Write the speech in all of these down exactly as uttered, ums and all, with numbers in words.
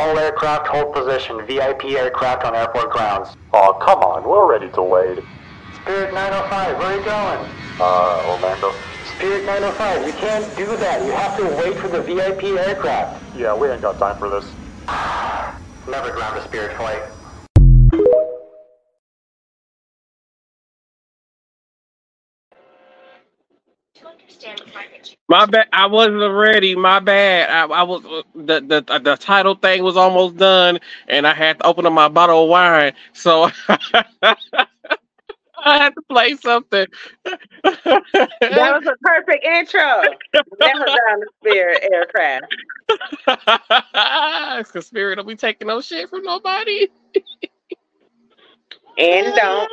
All aircraft hold position. V I P aircraft on airport grounds. Aw, oh, come on. We're already delayed. Spirit nine oh five, where are you going? Uh, Orlando. Spirit nine oh five, you can't do that. You have to wait for the V I P aircraft. Yeah, we ain't got time for this. Never ground a Spirit flight. My bad. I wasn't ready. My bad. I, I was the, the the title thing was almost done, and I had to open up my bottle of wine, so I had to play something. That was a perfect intro. Never down the Spirit aircraft. It's the Spirit. Don't be taking no shit from nobody. And don't.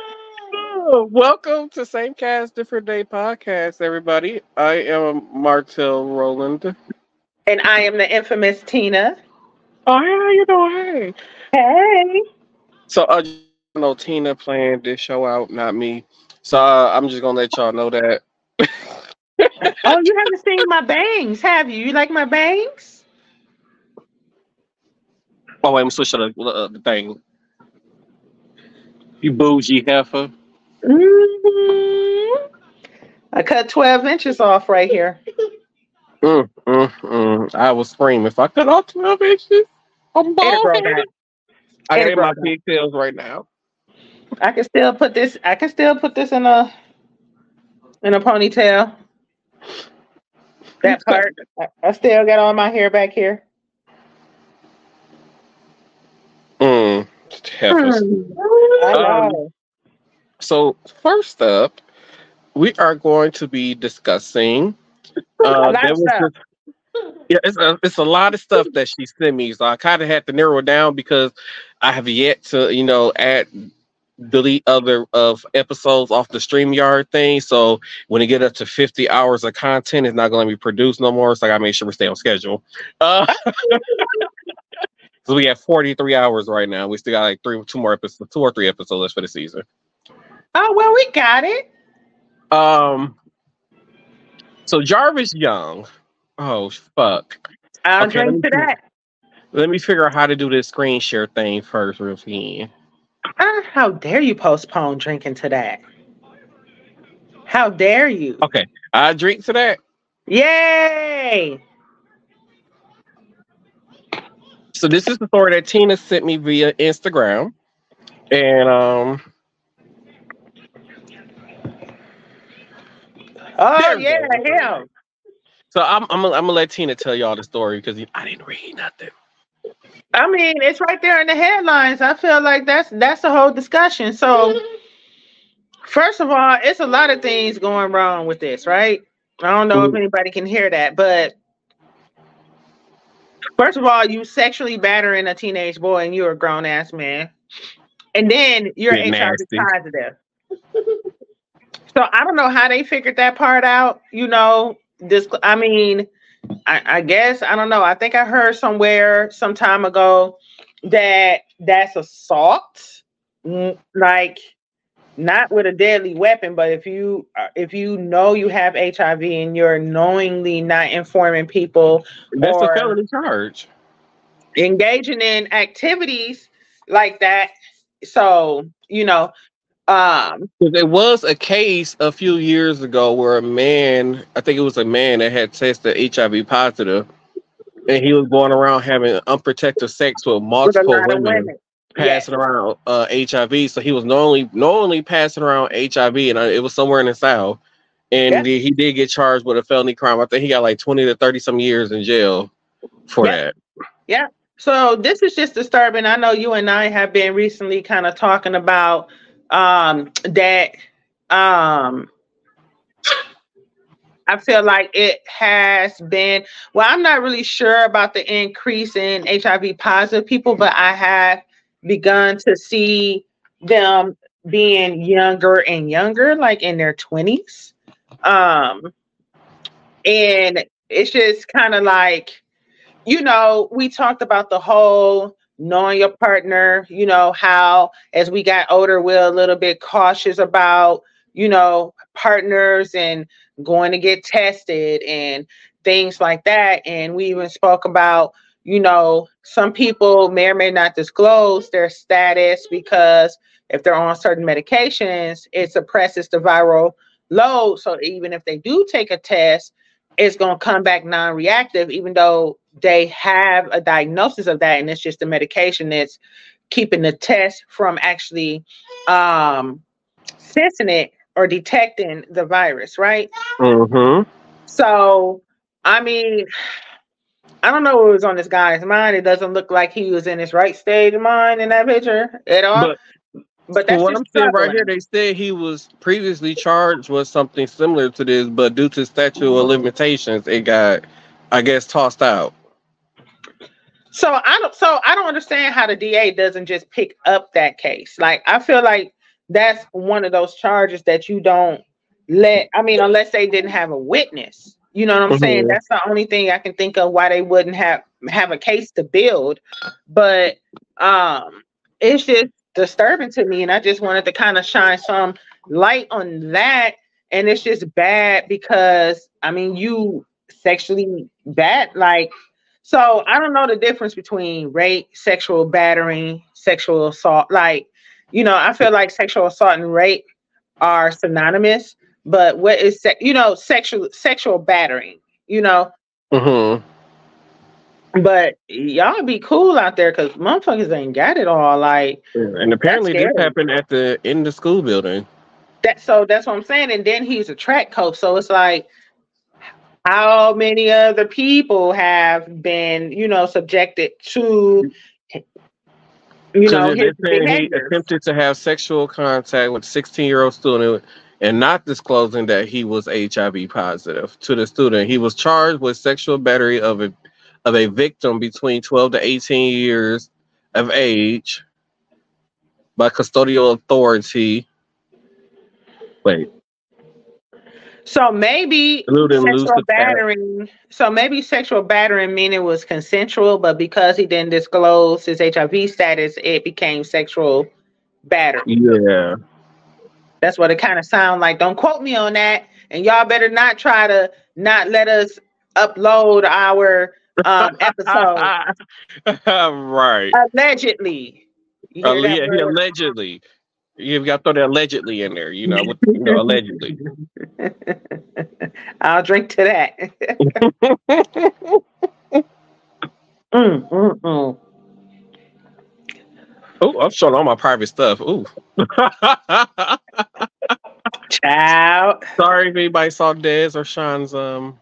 Welcome to Same Cast, Different Day podcast, everybody. I am Martel Roland. And I am the infamous Tina. Oh, hey, how you doing? Hey. Hey. So, uh, you know, Tina planned this show out, not me. So, uh, I'm just going to let y'all know that. Oh, you haven't seen my bangs, have you? You like my bangs? Oh, wait, I'm switching up uh, the thing. You bougie heifer. Mm-hmm. I cut twelve inches off right here. Mm, mm, mm. I would scream if I cut off twelve inches. I'm bald. I hate my pigtails right now. I can still put this. I can still put this in a in a ponytail. That part. I still got all my hair back here. Mm. Heifers. I know. Um, So first up, we are going to be discussing. Uh, there was this, yeah, it's a, it's a lot of stuff that she sent me, so I kind of had to narrow it down because I have yet to, you know, add, delete other of episodes off the StreamYard thing. So when you get up to fifty hours of content, it's not going to be produced no more. So I got to make sure we stay on schedule. Uh, so we have forty-three hours right now. We still got like three, two more episodes, two or three episodes left for the season. Oh, well, we got it. Um. So Jarvis Young. Oh, fuck. I'll okay, drink to figure, that. Let me figure out how to do this screen share thing first, real quick. Uh, how dare you postpone drinking to that? How dare you? Okay, I drink to that. Yay! So this is the story that Tina sent me via Instagram. And, um... Oh yeah, him. So I'm I'm I'm gonna let Tina tell y'all the story because I didn't read nothing. I mean, it's right there in the headlines. I feel like that's that's the whole discussion. So first of all, it's a lot of things going wrong with this, right? I don't know mm-hmm. if anybody can hear that, but first of all, you sexually battering a teenage boy and you're a grown ass man, and then you're H I V positive. So I don't know how they figured that part out. You know, this, I mean, I, I guess, I don't know. I think I heard somewhere some time ago that that's assault, like not with a deadly weapon, but if you, if you know you have H I V and you're knowingly not informing people. That's a felony charge. Engaging in activities like that. So, you know. Um, there was a case a few years ago where a man, I think it was a man that had tested H I V positive, and he was going around having unprotected sex with multiple with women, women passing yes. around uh, H I V. So he was knowingly, knowingly passing around H I V, and it was somewhere in the South. And yes. he, he did get charged with a felony crime. I think he got like twenty to thirty some years in jail for yes. that. Yeah. So this is just disturbing. I know you and I have been recently kind of talking about um that um I feel like it has been, well, I'm not really sure about the increase in H I V positive people, but I have begun to see them being younger and younger, like in their twenties, um and it's just kind of like, you know, we talked about the whole knowing your partner, you know, how as we got older, we're a little bit cautious about, you know, partners and going to get tested and things like that. And we even spoke about, you know, some people may or may not disclose their status because if they're on certain medications, it suppresses the viral load. So even if they do take a test, it's going to come back non-reactive, even though they have a diagnosis of that. And it's just the medication that's keeping the test from actually um, sensing it or detecting the virus, right? Mm-hmm. So, I mean, I don't know what was on this guy's mind. It doesn't look like he was in his right state of mind in that picture at all. But- But that's well, what I'm saying right here, they said he was previously charged with something similar to this, but due to statute of limitations, it got, I guess, tossed out. So I don't. So I don't understand how the D A doesn't just pick up that case. Like, I feel like that's one of those charges that you don't let. I mean, unless they didn't have a witness. You know what I'm mm-hmm. saying? That's the only thing I can think of why they wouldn't have have a case to build. But um, it's just disturbing to me, and I just wanted to kind of shine some light on that. And it's just bad because, I mean, you sexually bad, like, so I don't know the difference between rape, sexual battering, sexual assault. Like, you know, I feel like sexual assault and rape are synonymous, but what is se- you know sexual sexual battering, you know? Mm-hmm. But y'all be cool out there, because motherfuckers ain't got it all. Like, yeah, and apparently this happened at the in the school building. That so that's what I'm saying. And then he's a track coach, so it's like, how many other people have been, you know, subjected to, you know, his behavior? He attempted to have sexual contact with a sixteen-year-old student and not disclosing that he was H I V positive to the student. He was charged with sexual battery of a of a victim between twelve to eighteen years of age by custodial authority. Wait. So maybe sexual battering, so maybe sexual battering meaning it was consensual, but because he didn't disclose his H I V status, it became sexual battery. Yeah. That's what it kind of sounds like. Don't quote me on that. And y'all better not try to not let us upload our Um, episode. Right. Allegedly. Uh, yeah, word? Allegedly. You've got to throw that allegedly in there, you know, with, you know, allegedly. I'll drink to that. mm, mm, mm. Oh, I'm showing all my private stuff. Ooh. Child. Sorry if anybody saw Dez or Sean's um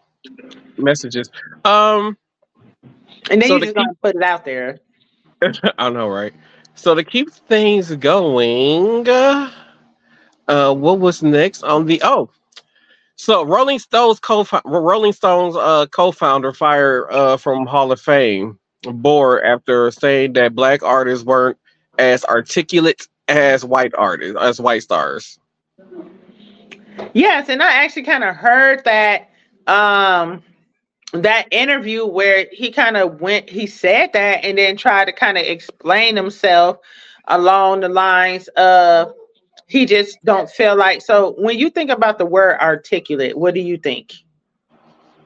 messages. Um And then so you just keep, gonna put it out there. I know, right? So to keep things going, uh, uh, what was next on the oh? So Rolling Stones co Rolling Stones uh, co-founder fired uh, from Hall of Fame board after saying that black artists weren't as articulate as white artists as white stars. Yes, and I actually kind of heard that. Um, that interview where he kind of went, he said that and then tried to kind of explain himself along the lines of he just don't feel like. So when you think about the word articulate, what do you think?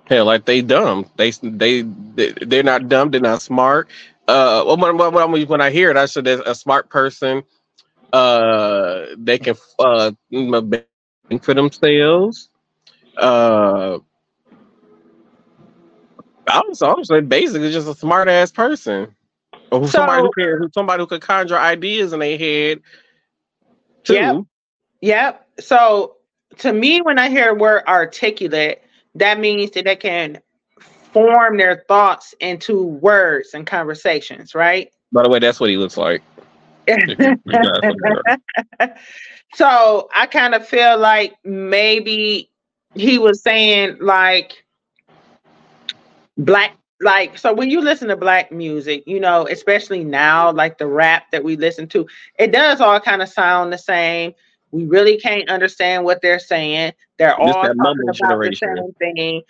Hell, like they dumb. They, they, they they're not dumb. They're not smart. Uh, when, when, when I hear it, I said a smart person, uh, they can, uh, for themselves, uh, I was honestly basically just a smart ass person, or who, so, somebody who cares, who somebody who could conjure ideas in their head. Too. Yep. Yep. So to me, when I hear the word articulate, that means that they can form their thoughts into words and conversations, right? By the way, that's what he looks like. So I kind of feel like maybe he was saying like. Black, like, so when you listen to black music, you know, especially now, like the rap that we listen to, it does all kind of sound the same. We really can't understand what they're saying. They're all talking about generation. the same thing.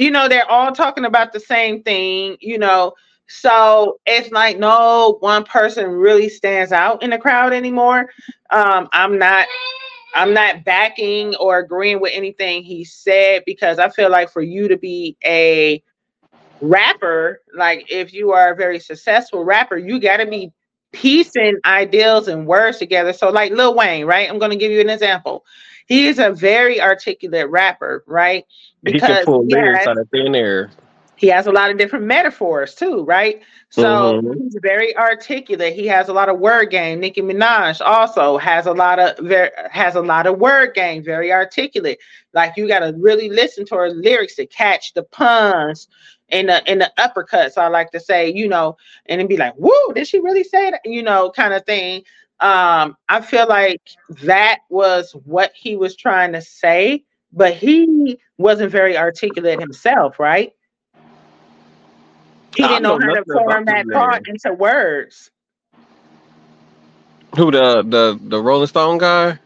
You know, they're all talking about the same thing, you know. So it's like, no one person really stands out in the crowd anymore. Um, I'm not... I'm not backing or agreeing with anything he said, because I feel like for you to be a rapper, like if you are a very successful rapper, you got to be piecing ideals and words together. So like Lil Wayne, right? I'm going to give you an example. He is a very articulate rapper, right? Because he can pull lyrics out of thin air. He has a lot of different metaphors too, right? So mm-hmm. he's very articulate. He has a lot of word game. Nicki Minaj also has a lot of very, has a lot of word game. Very articulate. Like you got to really listen to her lyrics to catch the puns and the and the uppercuts. I like to say, you know, and then be like, "Woo, did she really say that?" You know, kind of thing. Um, I feel like that was what he was trying to say, but he wasn't very articulate himself, right? He didn't know, know how to form that thought into words. Who, the the the Rolling Stone guy?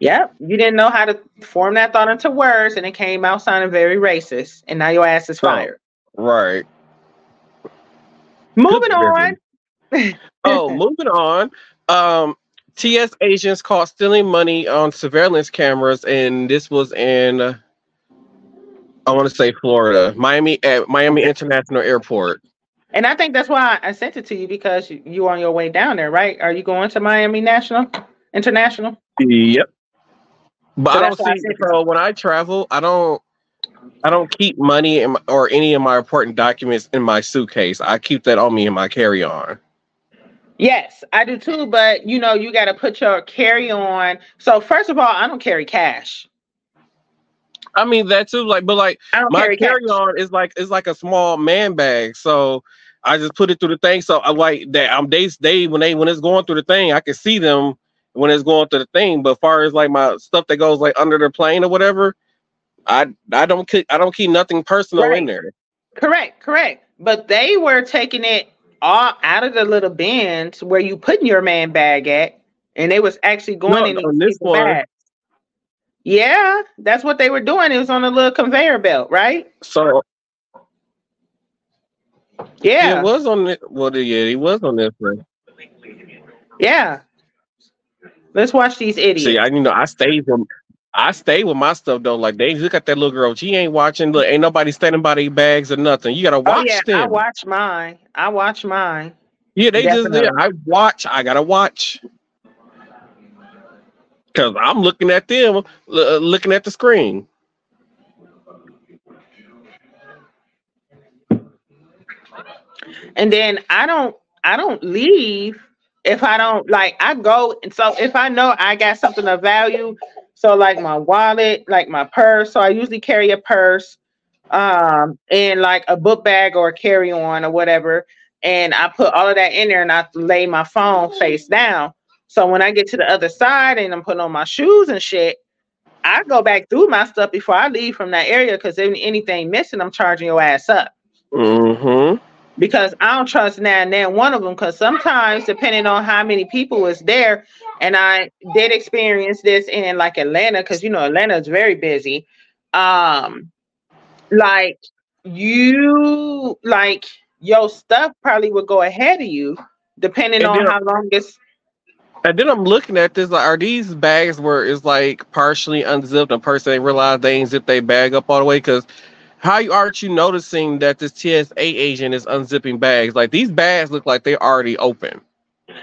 Yep, you didn't know how to form that thought into words, and it came out sounding very racist, and now your ass is fired. Oh, right. Moving on. oh, moving on. Um, T S agents caught stealing money on surveillance cameras, and this was in... I want to say Florida, Miami at Miami International Airport. And I think that's why I sent it to you, because you, you on your way down there, right? Are you going to Miami National International? Yep. But so I don't see. I so when I travel, I don't, I don't keep money in my, or any of my important documents in my suitcase. I keep that on me in my carry-on. Yes, I do too. But you know, you got to put your carry-on. So first of all, I don't carry cash. I mean that too, like, but like my carry-on is like it's like a small man bag, so I just put it through the thing. So I like that. I'm they they when they when it's going through the thing, I can see them when it's going through the thing. But as far as like my stuff that goes like under the plane or whatever, I I don't keep I don't keep nothing personal right. in there. Correct, correct. But they were taking it all out of the little bins where you putting your man bag at, and they was actually going no, in on this one. Bag. Yeah, that's what they were doing. It was on a little conveyor belt, right? So, yeah, it was on it. Well, yeah, he was on this one. Yeah, let's watch these idiots. See, I you know I stayed with I stayed with my stuff though. Like they look at that little girl. She ain't watching. Look, ain't nobody standing by their bags or nothing. You gotta watch oh, yeah, them. I watch mine. I watch mine. Yeah, they Definitely. just. Yeah, I watch. I gotta watch. Because I'm looking at them, uh, looking at the screen. And then I don't, I don't leave if I don't like. I go, and so if I know I got something of value, so like my wallet, like my purse. So I usually carry a purse, um, and like a book bag or a carry on or whatever. And I put all of that in there, and I lay my phone face down. So when I get to the other side and I'm putting on my shoes and shit, I go back through my stuff before I leave from that area, because if anything missing, I'm charging your ass up. Mm-hmm. Because I don't trust now and then one of them, because sometimes depending on how many people is there, and I did experience this in like Atlanta, because you know Atlanta is very busy. Um, like you, like your stuff probably would go ahead of you depending and on how long it's. And then I'm looking at this, like, are these bags where it's like partially unzipped and person they realize they ain't zipped their bag up all the way? Because how aren't you noticing that this T S A agent is unzipping bags? Like, these bags look like they already open.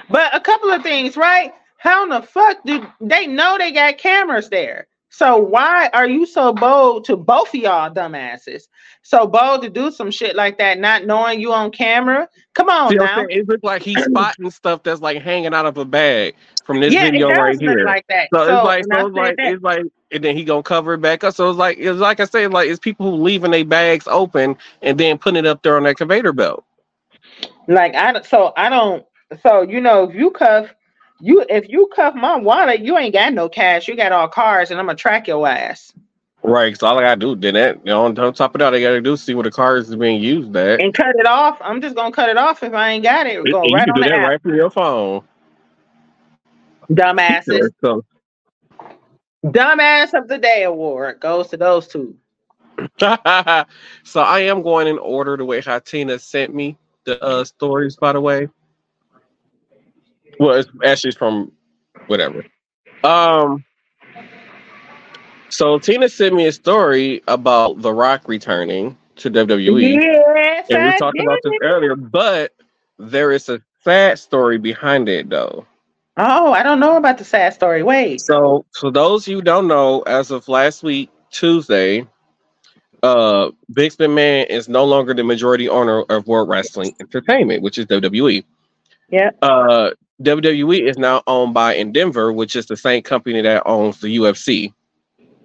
But a couple of things, right? How in the fuck do they know they got cameras there? So why are you so bold to both of y'all dumbasses? So bold to do some shit like that, not knowing you on camera? Come on See, now. It looks like he's spotting stuff that's like hanging out of a bag from this yeah, video right here. Like that. So, so it's like, so it's like, that. it's like, and then he gonna cover it back up. So it's like, it's like I said, like it's people who leaving their bags open and then putting it up there on that conveyor belt. Like I, so I don't, so you know, if you cuff. You if you cuff my wallet, you ain't got no cash. You got all cards, and I'm gonna track your ass. Right. So all I gotta do then that you know, on top of that, I gotta do see where the cards is being used at. And cut it off. I'm just gonna cut it off if I ain't got it. Go right on the app. You can do that right from your phone. Dumbasses. So. Dumbass of the Day award goes to those two. So I am going in order the way Hatina sent me the uh, stories, by the way. Well, it's actually from whatever. Um, so Tina sent me a story about The Rock returning. to W W E. Yes, and we I talked did. about this earlier, but there is a sad story behind it, though. Oh, I don't know about the sad story. Wait. So, for those who don't know, as of last week, Tuesday, uh, Vince McMahon is no longer the majority owner of World Wrestling Entertainment, which is W W E. Yeah. Uh, W W E is now owned by Endeavor, which is the same company that owns the U F C.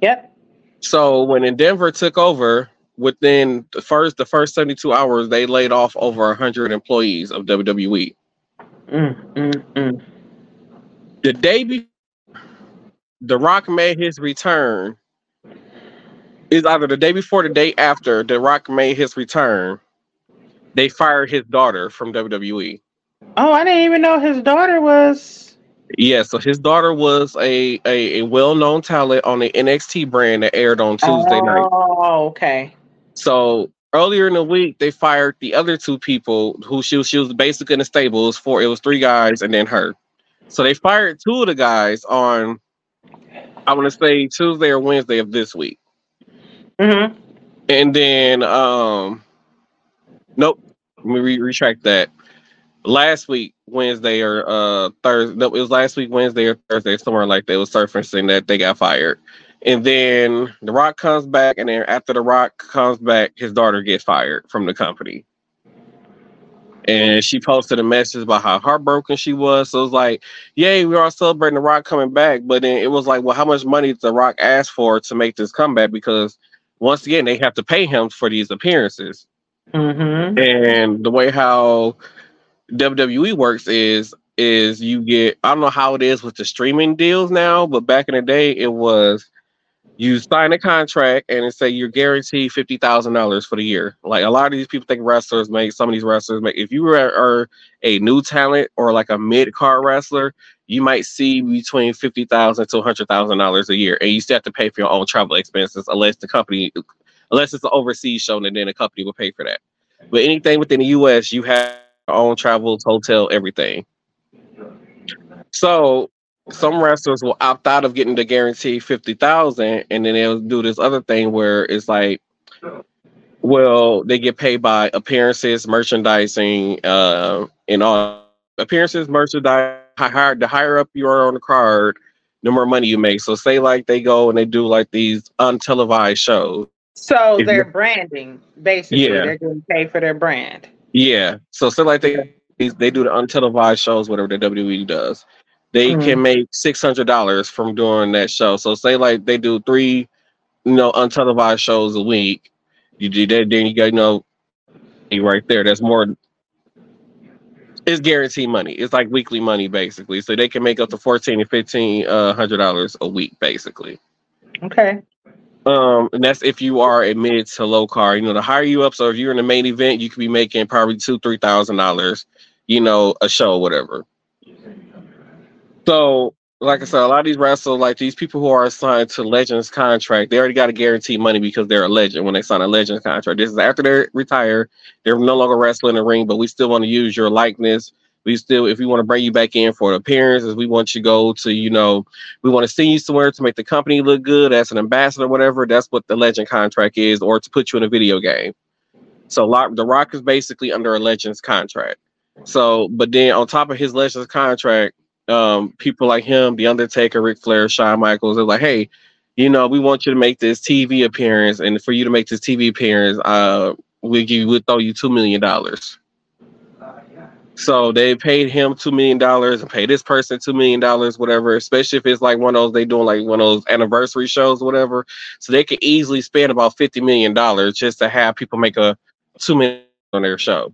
Yep. So when Endeavor took over, within the first the first seventy-two hours, they laid off over one hundred employees of W W E. Mm, mm, mm. The day before The Rock made his return, is either the day before or the day after The Rock made his return, they fired his daughter from W W E. Oh, I didn't even know his daughter was... Yeah, so his daughter was a, a, a well-known talent on the N X T brand that aired on Tuesday oh, night. Oh, okay. So earlier in the week, they fired the other two people who she, she was basically in the stables for. It was three guys and then her. So they fired two of the guys on, I want to say, Tuesday or Wednesday of this week. Mm-hmm. And then, um, nope, let me re- retract that. Last week, Wednesday or uh, Thursday, no, it was last week, Wednesday or Thursday, somewhere like they was surfacing that they got fired. And then The Rock comes back, and then after The Rock comes back, his daughter gets fired from the company. And she posted a message about how heartbroken she was. So it was like, yay, we are celebrating The Rock coming back. But then it was like, well, how much money did The Rock ask for to make this comeback? Because once again, they have to pay him for these appearances. Mm-hmm. And the way how W W E works is is you get, I don't know how it is with the streaming deals now, but back in the day it was you sign a contract and it say you're guaranteed fifty thousand dollars for the year. Like a lot of these people think wrestlers make some of these wrestlers make. If you are, are a new talent or like a mid card wrestler, you might see between fifty thousand to a hundred thousand dollars a year, and you still have to pay for your own travel expenses unless the company, unless it's an overseas show, and then the company will pay for that. But anything within the U S, you have your own travels, hotel, everything. So some wrestlers will opt out of getting the guaranteed fifty thousand, and then they'll do this other thing where it's like, well, they get paid by appearances, merchandising, uh, and all appearances, merchandise. Higher, the higher up you are on the card, the more money you make. So say like they go and they do like these untelevised shows. So if they're branding, basically. Yeah. They're getting paid for their brand. Yeah. So say like they they do the untelevised shows, whatever the W W E does. They mm-hmm. can make six hundred dollars from doing that show. So say like they do three, you know, untelevised shows a week. You do that, then you got, you know, right there. That's more. It's guaranteed money. It's like weekly money, basically. So they can make up to fourteen and fifteen uh, hundred dollars a week, basically. Okay. Um, and that's if you are a mid to low card. You know, the higher you up, so if you're in the main event, you could be making probably two, three thousand dollars. You know, a show, whatever. So, like I said, a lot of these wrestlers, like these people who are assigned to Legends contract, they already got a guaranteed money because they're a legend when they sign a Legends contract. This is after they retire. They're no longer wrestling in the ring, but we still want to use your likeness. We still, if we want to bring you back in for an appearance, as we want you to go to, you know, we want to send you somewhere to make the company look good as an ambassador, whatever. That's what the Legend contract is, or to put you in a video game. So a lot, The Rock is basically under a Legends contract. So, but then on top of his Legends contract, Um, people like him, The Undertaker, Ric Flair, Shawn Michaels, they're like, hey, you know, we want you to make this T V appearance, and for you to make this T V appearance, uh, we give, we'll throw you two million dollars. Uh, yeah. So they paid him two million dollars, and pay this person two million dollars, whatever. Especially if it's like one of those they doing like one of those anniversary shows, whatever. So they could easily spend about fifty million dollars just to have people make a two million on their show.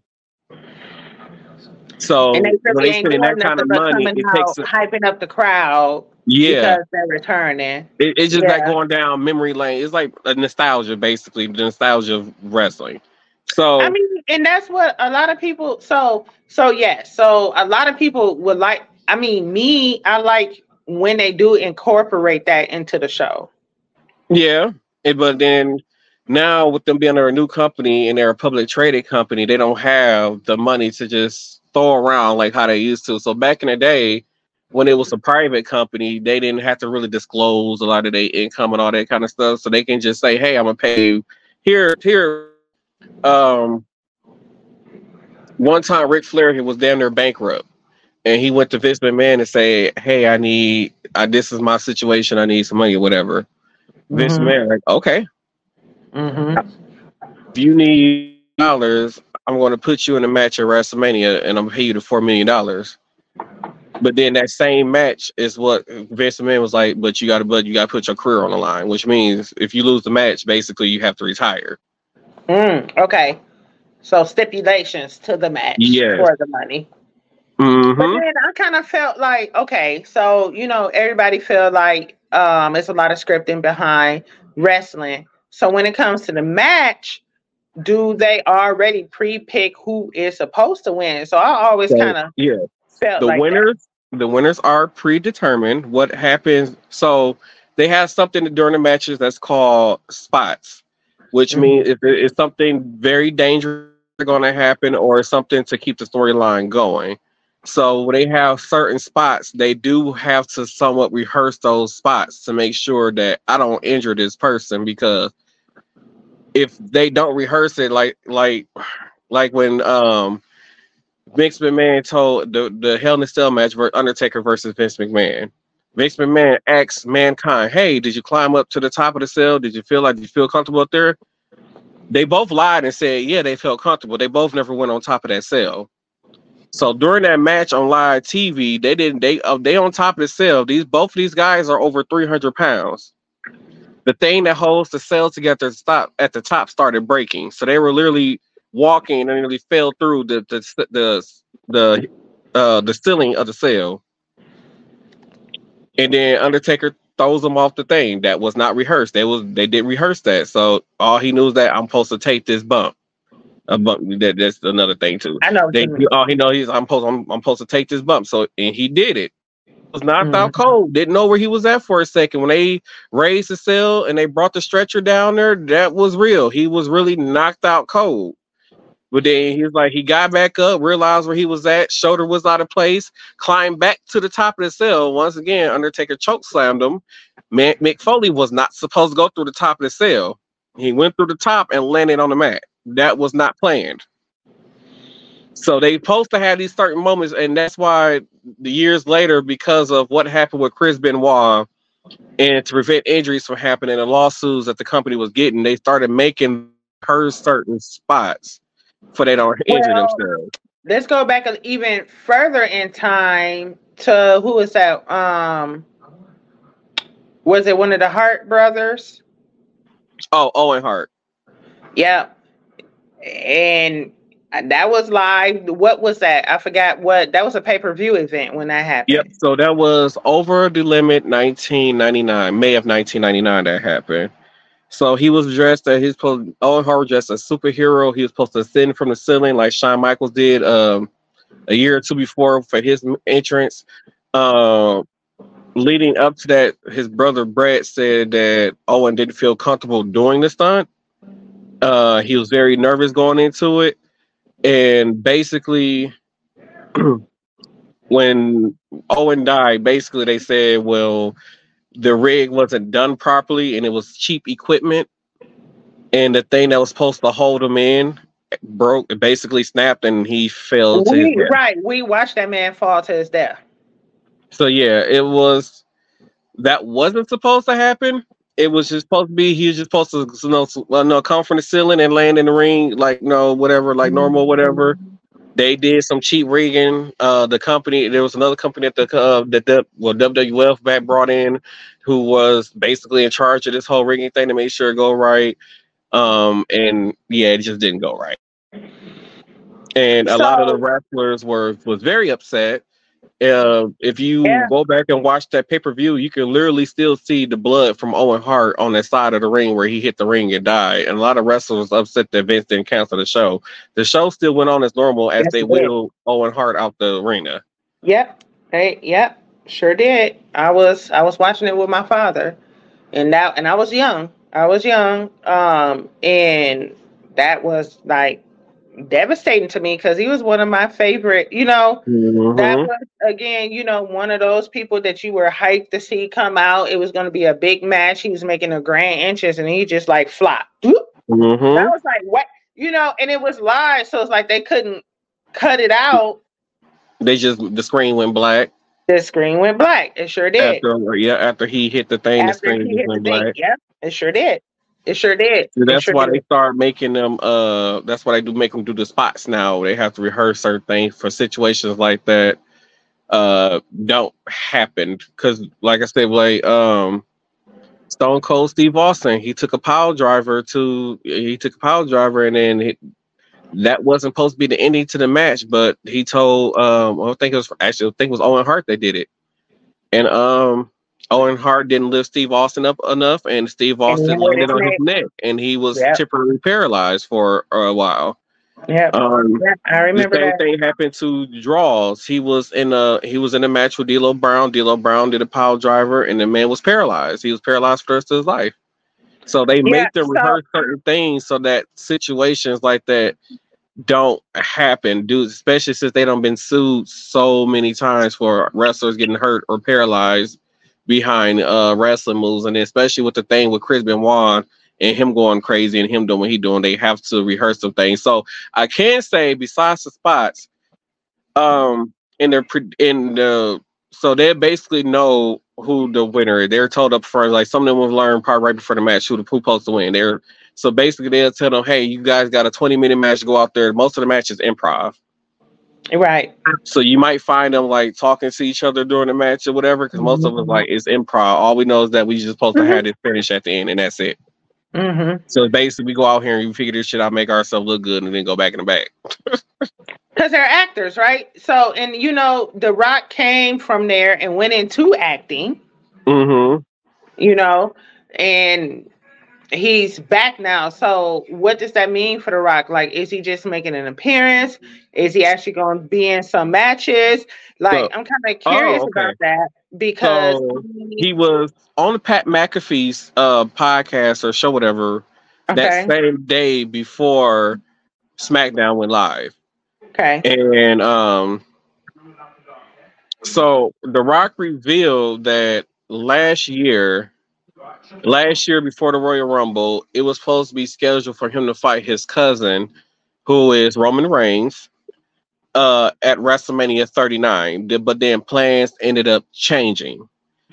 So and they really ain't doing that kind of money, it takes a, hyping up the crowd. Yeah, because they're returning. It, it's just yeah. like going down memory lane. It's like a nostalgia, basically, the nostalgia of wrestling. So I mean, and that's what a lot of people. So so yeah, so a lot of people would like. I mean, me, I like when they do incorporate that into the show. Yeah, it, but then. Now, with them being under a new company and they're a public traded company, they don't have the money to just throw around like how they used to. So back in the day, when it was a private company, they didn't have to really disclose a lot of their income and all that kind of stuff. So they can just say, hey, I'm going to pay you here, here, um, one time Ric Flair, he was damn near bankrupt, and he went to Vince McMahon and said, "Hey, I need, I, this is my situation. I need some money, or whatever." Mm-hmm. Vince McMahon, like, okay. Mm-hmm. If you need dollars, I'm going to put you in a match at WrestleMania, and I'm going to pay you the four million dollars. But then that same match is what Vince McMahon was like, but you got to, but you got to put your career on the line, which means if you lose the match, basically you have to retire. Mm, okay, so stipulations to the match yes. for the money. Mm-hmm. But then I kind of felt like, okay, so you know, everybody feel like um, it's a lot of scripting behind wrestling. So when it comes to the match, do they already pre-pick who is supposed to win? So I always so, kind of yeah. felt the like winners. That. The winners are predetermined. What happens? So they have something during the matches that's called spots, which mm-hmm. means if it's something very dangerous going to happen or something to keep the storyline going. So they have certain spots. They do have to somewhat rehearse those spots to make sure that I don't injure this person, because if they don't rehearse it, like like like when um. Vince McMahon told the, the Hell in a Cell match, Undertaker versus Vince McMahon. Vince McMahon asked Mankind, "Hey, did you climb up to the top of the cell? Did you feel like you feel comfortable up there?" They both lied and said, "Yeah, they felt comfortable." They both never went on top of that cell. So during that match on live T V, they didn't. They uh, they on top of the cell. These both of these guys are over three hundred pounds. The thing that holds the cell together stop at the top started breaking, so they were literally walking and nearly fell through the the the the, uh, the ceiling of the cell. And then Undertaker throws him off the thing. That was not rehearsed. They was they didn't rehearse that. So all he knew is that I'm supposed to take this bump. A bump that, that's another thing too. I know. They, all he knows is I'm supposed I'm, I'm supposed to take this bump. So and he did it. Was knocked mm-hmm. out cold. Didn't know where he was at for a second. When they raised the cell and they brought the stretcher down there, that was real. He was really knocked out cold. But then he was like, he got back up, realized where he was at, shoulder was out of place, climbed back to the top of the cell. Once again, Undertaker choke slammed him. Man, Mick Foley was not supposed to go through the top of the cell. He went through the top and landed on the mat. That was not planned. So they supposed to have these certain moments, and that's why the years later, because of what happened with Chris Benoit, and to prevent injuries from happening, the lawsuits that the company was getting, they started making her certain spots. For they don't well, injure themselves. Let's go back even further in time to who is that? Um, was it one of the Hart brothers? Oh, Owen Hart. Yep. And that was live. What was that? I forgot what. That was a pay-per-view event when that happened. Yep. So that was Over the Limit nineteen ninety-nine, May of nineteen ninety-nine that happened. So he was dressed as his Owen Hart was dressed as a superhero. He was supposed to ascend from the ceiling like Shawn Michaels did um, a year or two before for his entrance. Uh, leading up to that, his brother Brad said that Owen didn't feel comfortable doing the stunt. Uh, he was very nervous going into it, and basically, when Owen died, basically they said, well, the rig wasn't done properly and it was cheap equipment, and the thing that was supposed to hold him in broke, basically snapped, and he fell to his death. Right. We watched that man fall to his death. So yeah, it was, that wasn't supposed to happen. It was just supposed to be, he was just supposed to, you know, no, come from the ceiling and land in the ring, like, no, whatever, like normal, whatever. They did some cheap rigging. Uh, the company, there was another company that the uh, that the well W W F back brought in, who was basically in charge of this whole rigging thing to make sure it go right. Um, and yeah, it just didn't go right. And a so, lot of the wrestlers were was very upset. Uh, if you yeah. go back and watch that pay per view, you can literally still see the blood from Owen Hart on that side of the ring where he hit the ring and died. And a lot of wrestlers upset that Vince didn't cancel the show. The show still went on as normal as yes, they wheeled Owen Hart out the arena. Yep, hey, yep, sure did. I was I was watching it with my father, and now and I was young. I was young, um, and that was like devastating to me, because he was one of my favorite, you know. Mm-hmm. That was, again, you know, one of those people that you were hyped to see come out. It was going to be a big match. He was making a grand entrance, and he just like flopped. Mm-hmm. I was like, what? you know, and it was live, so it's like they couldn't cut it out. They just the screen went black. The screen went black. It sure did. After, yeah, after he hit the thing, after the screen went black. Yeah, it sure did. It sure did. So that's sure why did. They start making them. Uh, that's why they do make them do the spots now. They have to rehearse certain things for situations like that. Uh, don't happen because, like I said, like um, Stone Cold Steve Austin, he took a pile driver to he took a pile driver, and then he, that wasn't supposed to be the ending to the match, but he told um, I think it was actually I think it was Owen Hart that did it, and um. Owen Hart didn't lift Steve Austin up enough, and Steve Austin and landed on his neck, and he was yep. temporarily paralyzed for a while. Yeah, um, yep. I remember the same that. thing happened to Draws. He was in a he was in a match with D'Lo Brown. D'Lo Brown did a pile driver, and the man was paralyzed. He was paralyzed for the rest of his life. So they yeah, make them so, rehearse certain things so that situations like that don't happen, dude. Especially since they done been sued so many times for wrestlers getting hurt or paralyzed behind uh wrestling moves, and especially with the thing with Chris Benoit and him going crazy and him doing what he doing, they have to rehearse some things. So I can say, besides the spots, um, in their pre- in the so they basically know who the winner is. They're told up front, like some of them will learn probably right before the match who the who supposed to win. They're so basically they'll tell them, hey, you guys got a twenty minute match, go out there. Most of the match is improv. Right. So you might find them like talking to each other during the match or whatever, because most mm-hmm. of it like is improv. All we know is that we just supposed mm-hmm. to have this finish at the end, and that's it. Mm-hmm. So basically, we go out here and we figure this shit out, make ourselves look good, and then go back in the back. Because they're actors, right? So, and you know, The Rock came from there and went into acting. Mm-hmm. You know, and he's back now. So what does that mean for The Rock? Like, is he just making an appearance? Is he actually going to be in some matches? Like, so, I'm kind of curious oh, okay. about that because so he was on Pat McAfee's uh, podcast or show, whatever, okay. that same day before SmackDown went live. Okay. And um, so The Rock revealed that last year Last year, before the Royal Rumble, it was supposed to be scheduled for him to fight his cousin, who is Roman Reigns, uh, at WrestleMania thirty-nine. But then plans ended up changing,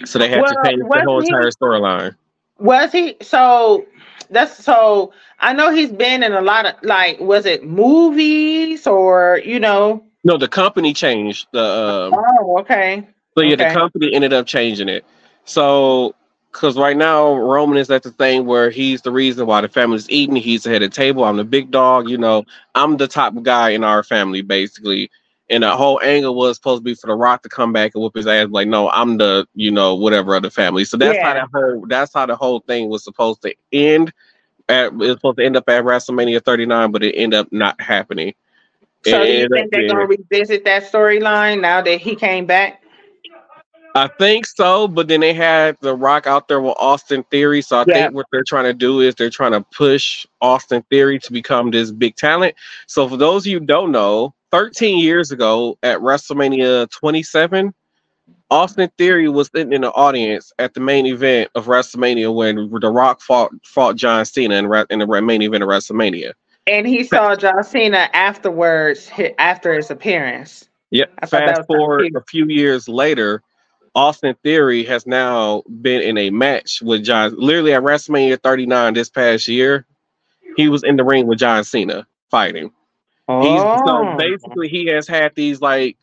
so they had well, to change the whole he, entire storyline. Was he? So that's so. I know he's been in a lot of like, was it movies or you know? No, the company changed the. Um, oh, okay. So yeah, okay. the company ended up changing it. So. Because right now, Roman is at the thing where he's the reason why the family's eating. He's the head of the table. I'm the big dog. You know, I'm the top guy in our family, basically. And the whole angle was supposed to be for The Rock to come back and whoop his ass. Like, no, I'm the, you know, whatever other family. So that's, yeah. how, that whole, that's how the whole thing was supposed to end. At, it was supposed to end up at WrestleMania thirty-nine, but it ended up not happening. So do you think they're going to revisit that storyline now that he came back? I think so, but then they had The Rock out there with Austin Theory. So I yeah. think what they're trying to do is they're trying to push Austin Theory to become this big talent. So for those of you who don't know, thirteen years ago at WrestleMania twenty-seven, Austin Theory was sitting in the audience at the main event of WrestleMania when The Rock fought fought John Cena in, in the main event of WrestleMania. And he saw John Cena afterwards, after his appearance. Yep. Fast forward a few years later, Austin Theory has now been in a match with John. Literally at WrestleMania thirty-nine this past year, he was in the ring with John Cena fighting. Oh. He's, so basically, he has had these like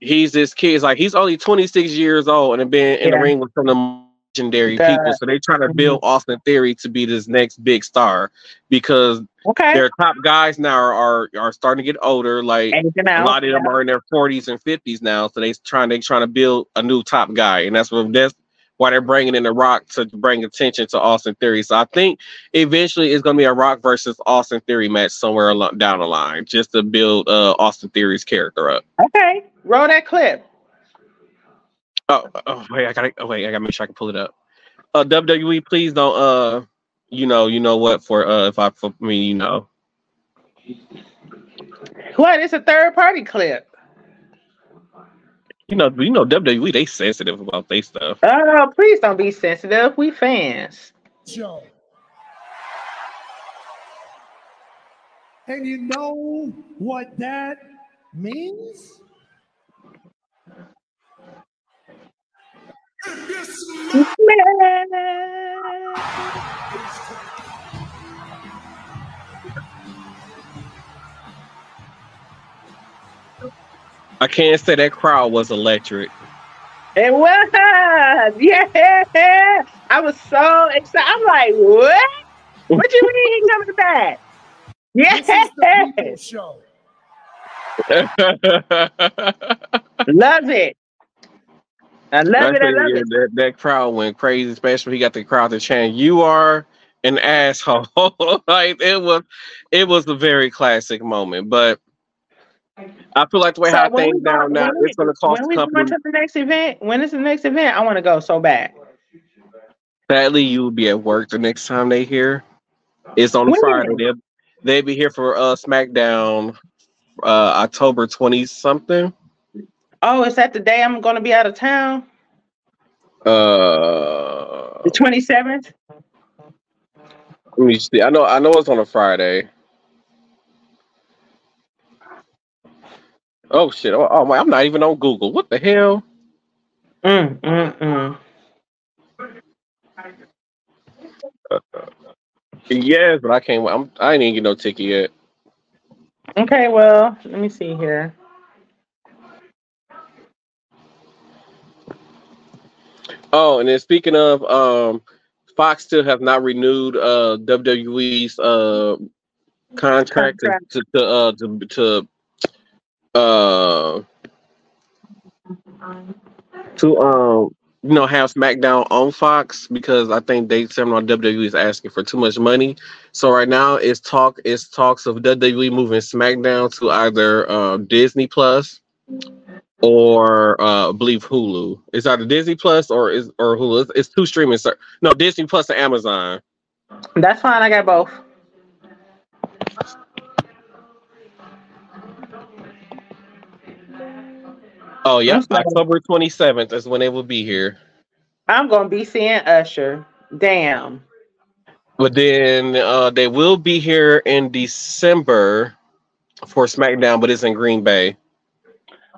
he's this kid. Like he's only twenty-six years old and been in yeah. the ring with some of the legendary the, people. So they're trying to build mm-hmm. Austin Theory to be this next big star because okay. their top guys now are, are are starting to get older. Like a lot of them yeah. are in their forties and fifties now. So they trying they trying to build a new top guy, and that's what that's why they're bringing in The Rock to bring attention to Austin Theory. So I think eventually it's going to be a Rock versus Austin Theory match somewhere along, down the line, just to build uh, Austin Theory's character up. Okay, roll that clip. Oh, oh wait, I gotta oh, wait, I gotta make sure I can pull it up. Uh, W W E, please don't. Uh, you know, you know what? For uh, if I for me, you know. What? It's a third party clip. You know, you know W W E. They sensitive about their stuff. Oh, please don't be sensitive. We fans. Joe. And you know what that means? I can't say that crowd was electric. It was, yeah. I was so excited. I'm like, what? What you mean coming back? Yeah. This is the people show. Love it. I love it. I love it. That, that crowd went crazy, especially when he got the crowd to chant, "You are an asshole." Like it was, it was a very classic moment. But I feel like the way so how things go, down now, it's going to cost the company. When we go to the next event, when is the next event? I want to go so bad. Sadly, you will be at work the next time they hear. It's on a Friday. They'll, they'll be here for uh, SmackDown, uh, October twentieth something. Oh, is that the day I'm going to be out of town? Uh, the twenty-seventh? Let me see. I know, I know it's on a Friday. Oh, shit. Oh, oh, my. I'm not even on Google. What the hell? Mm, mm, mm. Uh, yes, but I can't. I'm, I ain't even get no ticket yet. Okay, well, let me see here. Oh, and then speaking of, um, Fox still have not renewed uh, W W E's uh, contract, contract to to, uh, to to uh to um. You know, have SmackDown on Fox because I think they somehow W W E is asking for too much money. So right now it's talk it's talks of W W E moving SmackDown to either uh, Disney Plus or uh, I believe Hulu. It's either Disney Plus or is or Hulu. It's, it's two streaming. Sir. No, Disney Plus and Amazon. That's fine. I got both. Oh, yeah. October twenty-seventh is when they will be here. I'm going to be seeing Usher. Damn. But then uh, they will be here in December for SmackDown, but it's in Green Bay.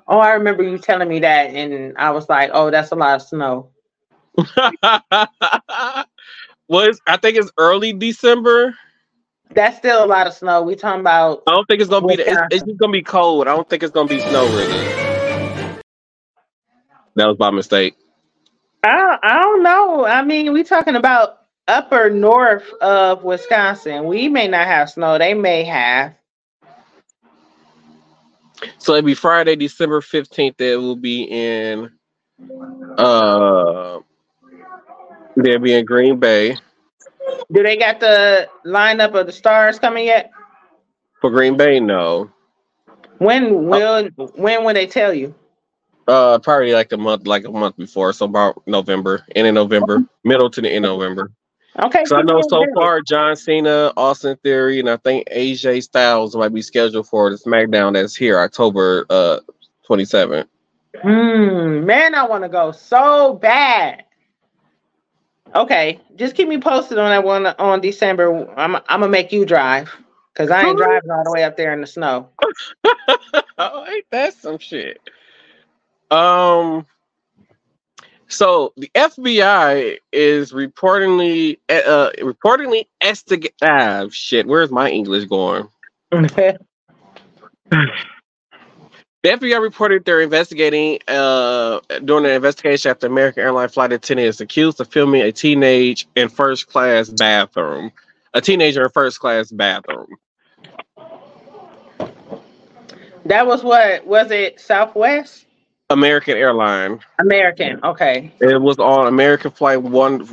Oh, I remember you telling me that, and I was like, oh, that's a lot of snow. Well, I think it's early December. That's still a lot of snow. We talking about... I don't think it's going to be... The, it's, it's just going to be cold. I don't think it's going to be snow really. That was by mistake. I, I don't know. I mean, we're talking about upper north of Wisconsin. We may not have snow. They may have. So it'll be Friday, December fifteenth. It will be in uh they'll be in Green Bay. Do they got the lineup of the stars coming yet? For Green Bay, no. When will oh. when will they tell you? Uh, probably like a month, like a month before, so about November, end of November, middle to the end of November. Okay. So I know so far, John Cena, Austin Theory, and I think A J Styles might be scheduled for the SmackDown that's here, October uh twenty-seventh. Mm, man, I want to go so bad. Okay, just keep me posted on that one on December. I'm I'm gonna make you drive because I ain't driving all the way up there in the snow. Oh, ain't that some shit? Um, so the F B I is reportedly, uh, reportedly, estig- ah, shit, where's my English going? The F B I reported they're investigating, uh, during an investigation after American Airlines flight attendant is accused of filming a teenage in first class bathroom, a teenager in first class bathroom. That was what, was it Southwest? American Airlines. American, okay. It was on American Flight one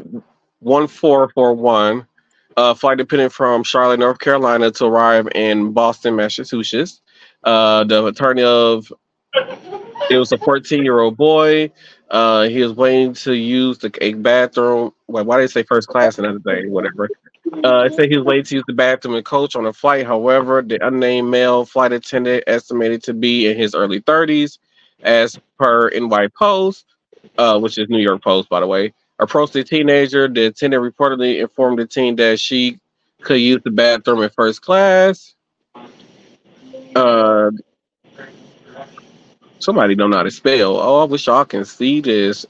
four four one, uh, flight dependent from Charlotte, North Carolina, to arrive in Boston, Massachusetts. Uh, the attorney of it was a fourteen-year-old boy. Uh, he was waiting to use the a bathroom. Well, why did it say first class another day? Whatever. Uh, it said he was waiting to use the bathroom and coach on a flight. However, the unnamed male flight attendant, estimated to be in his early thirties. As per N Y Post, uh, which is New York Post, by the way, approached the teenager. The attendant reportedly informed the teen that she could use the bathroom in first class. Uh, somebody don't know how to spell. Oh, I wish y'all can see this.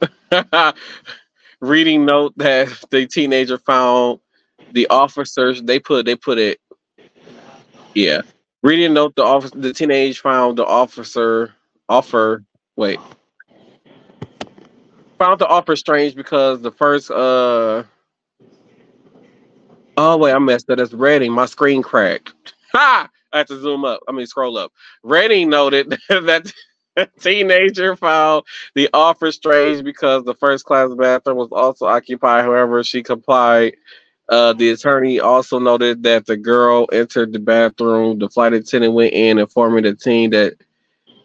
Reading note that the teenager found the officers. They put they put it. Yeah. Reading note the officer. The teenage found the officer offer. Wait. Found the offer strange because the first. Uh. Oh wait, I messed up. That's Reading. My screen cracked. Ha! I have to zoom up. I mean, scroll up. Reading noted that the teenager found the offer strange because the first class bathroom was also occupied. However, she complied. Uh, the attorney also noted that the girl entered the bathroom. The flight attendant went in, informing the teen that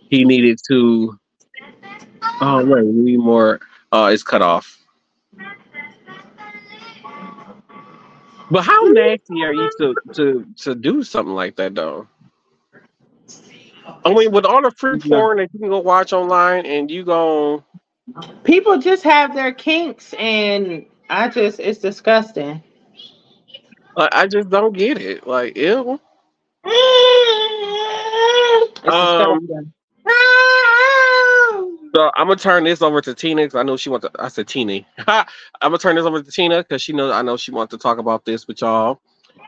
he needed to. Oh wait, we need more. Uh, it's cut off. But how nasty are you to, to, to do something like that, though? I mean, with all the free porn that you can go watch online and you go... People just have their kinks, and I just... It's disgusting. Like, I just don't get it. Like, ew. Um, so I'm going to turn this over to Tina, because I know she wants to... I said Tina. I'm going to turn this over to Tina, because she knows, I know she wants to talk about this with y'all.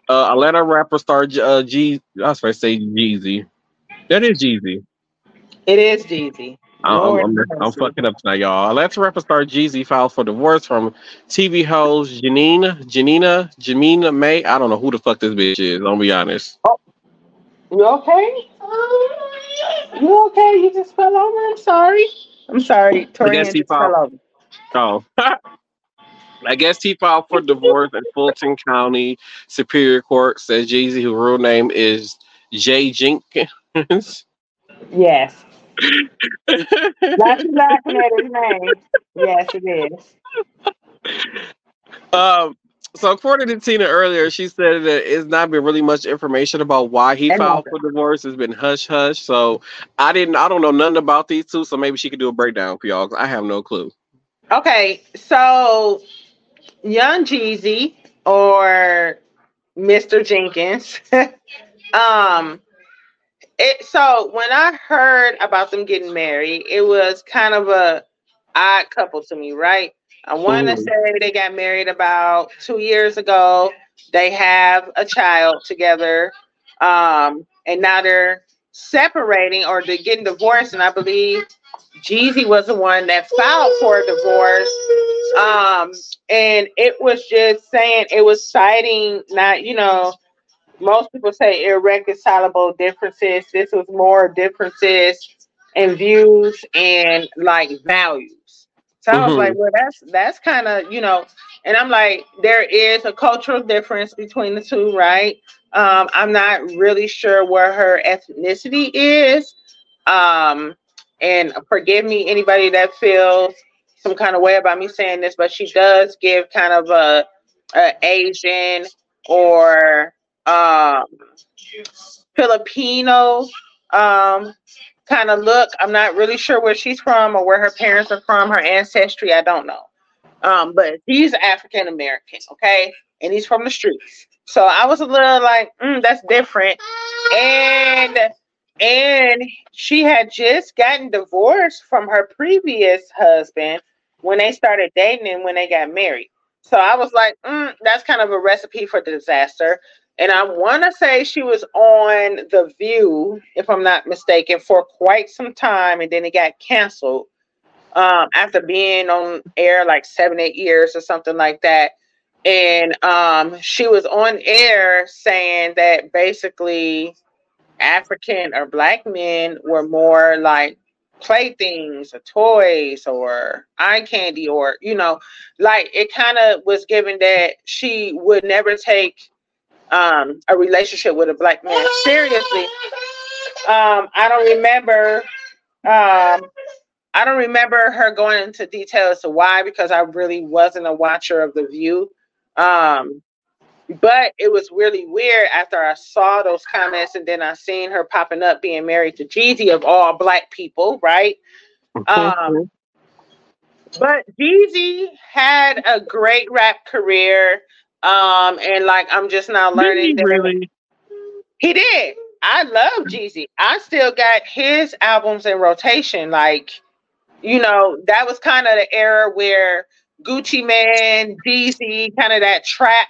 Uh, Atlanta rapper star uh, G... I was going to say Jeezy. That is Jeezy. It is Jeezy. I'm, I'm, I'm fucking up tonight, y'all. Atlanta rapper star Jeezy filed for divorce from T V host Janine, Janina, Jamina May. I don't know who the fuck this bitch is. I'll be honest. Oh. You okay? Um, you okay? You just fell over? I'm sorry. I'm sorry. Tori just filed. fell over. Oh. I guess he filed for divorce in Fulton County Superior Court. Says Jeezy, whose real name is Jay Jenkins. Yes. Not you laughing at his name. Yes, it is. Um, so according to Tina earlier, she said that it's not been really much information about why he filed for divorce. It's been hush hush. So I didn't I don't know nothing about these two, so maybe she could do a breakdown for y'all. I have no clue. Okay, so young Jeezy or Mister Jenkins. um It, so when I heard about them getting married, it was kind of a odd couple to me, right? I want to say they got married about two years ago. They have a child together, um, and now they're separating or they're getting divorced. And I believe Jeezy was the one that filed for a divorce. Um, and it was just saying it was citing not, you know. Most people say irreconcilable differences. This was more differences in views and like values. So mm-hmm. I was like, well, that's that's kind of, you know, and I'm like, there is a cultural difference between the two, right? Um, I'm not really sure where her ethnicity is. Um, and forgive me, anybody that feels some kind of way about me saying this, but she does give kind of a, a Asian or um Filipino um kind of look. I'm not really sure where she's from or where her parents are from, her ancestry, I don't know. Um, but he's African American, okay, and he's from the streets. So I was a little like, mm, that's different. And and she had just gotten divorced from her previous husband when they started dating and when they got married. So I was like, mm, that's kind of a recipe for disaster. And I want to say she was on The View, if I'm not mistaken, for quite some time. And then it got canceled um, after being on air like seven, eight years or something like that. And um, she was on air saying that basically African or black men were more like playthings or toys or eye candy, or, you know, like it kind of was given that she would never take um, a relationship with a black man seriously. Um, I don't remember. Um, I don't remember her going into detail as to why, because I really wasn't a watcher of The View. Um, but it was really weird after I saw those comments, and then I seen her popping up being married to Jeezy of all black people, right? Um, but Jeezy had a great rap career. Um, and like, I'm just now learning. Did he, that really? He did. I love Jeezy. I still got his albums in rotation. Like, you know, that was kind of the era where Gucci Man, Jeezy, kind of that trap,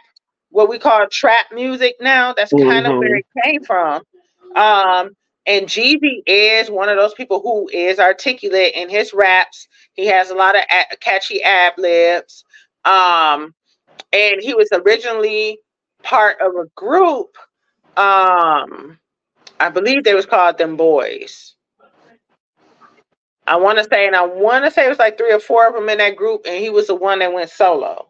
what we call trap music now. That's kind of mm-hmm. where it came from. Um, and Jeezy is one of those people who is articulate in his raps. He has a lot of a- catchy ad libs. Um, and he was originally part of a group. Um, I believe they was called Them Boys. I want to say, and I want to say it was like three or four of them in that group, and he was the one that went solo,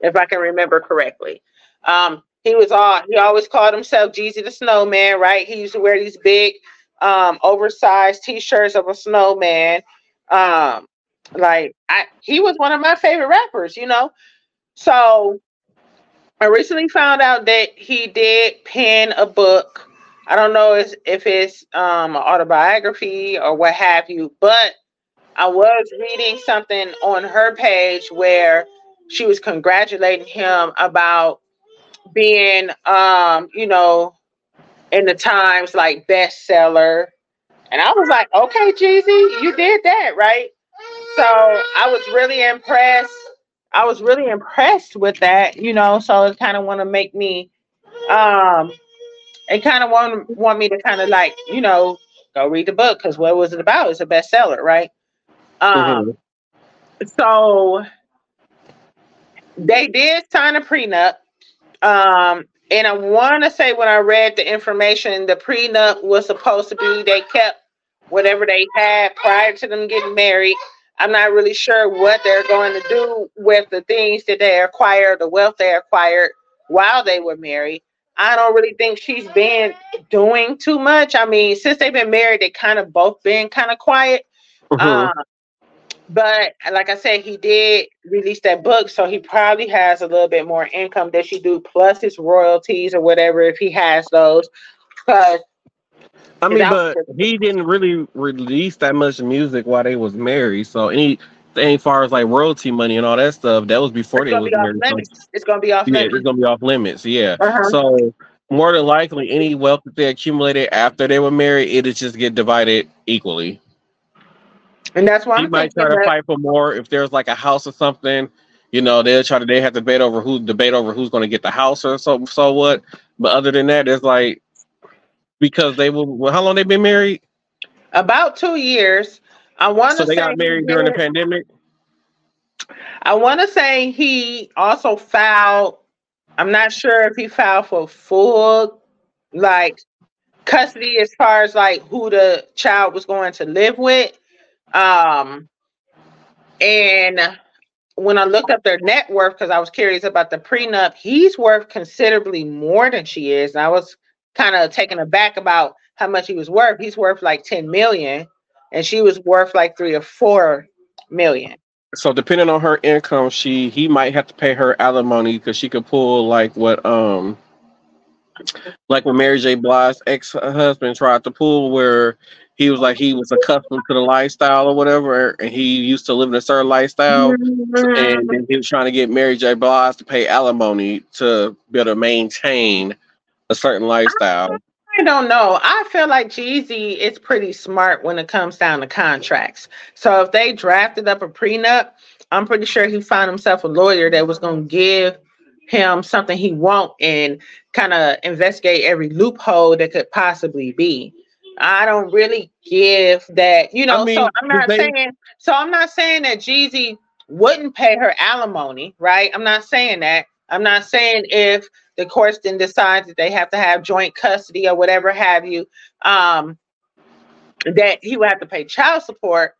if I can remember correctly. Um, he was all, he always called himself Jeezy the Snowman, right? He used to wear these big, um, oversized t-shirts of a snowman. Um, like I, he was one of my favorite rappers, you know? So I recently found out that he did pen a book. I don't know if, if it's um, an autobiography or what have you, but I was reading something on her page where she was congratulating him about being, um, you know, in the Times, like, bestseller. And I was like, okay, Jeezy, you did that, right? So I was really impressed. I was really impressed with that, you know, so it kind of want to make me, um, it kind of want, want me to kind of like, you know, go read the book, because what was it about? It's a bestseller, right? Um, mm-hmm. So they did sign a prenup. Um, and I want to say when I read the information, the prenup was supposed to be they kept whatever they had prior to them getting married. I'm not really sure what they're going to do with the things that they acquired, the wealth they acquired while they were married. I don't really think she's been doing too much. I mean, since they've been married, they kind of both been kind of quiet. Mm-hmm. Um, but like I said, he did release that book, so he probably has a little bit more income that she do, plus his royalties or whatever, if he has those. Because I mean, but he didn't really release that much music while they was married. So anything as far as like royalty money and all that stuff, that was before they was married. So it's gonna be off limits. Yeah, it's gonna be off limits. Yeah. Uh-huh. So more than likely, any wealth that they accumulated after they were married, it'll just get divided equally. And that's why he I'm might try to that. fight for more. If there's like a house or something, you know, they'll try to. They have to debate over who debate over who's gonna get the house or so. So what? But other than that, it's like. Because they will. Well, how long they been married? About two years. I want to. So they say got married during the pandemic. I want to say he also filed. I'm not sure if he filed for full, like, custody as far as like who the child was going to live with. Um, and when I looked up their net worth, because I was curious about the prenup, he's worth considerably more than she is, and I was kind of taken aback about how much he was worth. He's worth like ten million, and she was worth like three or four million. So depending on her income, she he might have to pay her alimony, because she could pull like what um like when Mary J. Blige's ex-husband tried to pull, where he was like he was accustomed to the lifestyle or whatever, and he used to live in a certain lifestyle, and then he was trying to get Mary J. Blige to pay alimony to be able to maintain a certain lifestyle. I don't know. I feel like Jeezy is pretty smart when it comes down to contracts. So if they drafted up a prenup, I'm pretty sure he found himself a lawyer that was going to give him something he want and kind of investigate every loophole that could possibly be. I don't really give that, you know, I mean, so I'm not they, saying, so I'm not saying that Jeezy wouldn't pay her alimony, right? I'm not saying that. I'm not saying if the courts then decide that they have to have joint custody or whatever have you, um, that he would have to pay child support.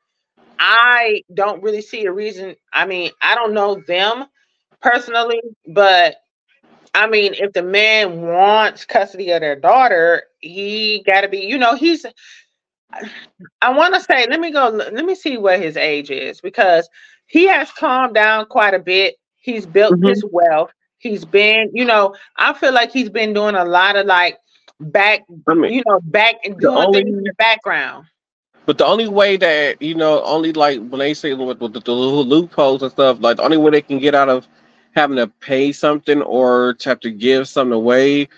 I don't really see a reason. I mean, I don't know them personally, but I mean, if the man wants custody of their daughter, he got to be, you know, he's, I want to say, let me go, let me see what his age is, because he has calmed down quite a bit. He's built mm-hmm. his wealth. He's been, you know, I feel like he's been doing a lot of like back, I mean, you know, back and doing only, things in the background. But the only way that, you know, only like when they say with, with the, the little loopholes and stuff, like the only way they can get out of having to pay something or to have to give something away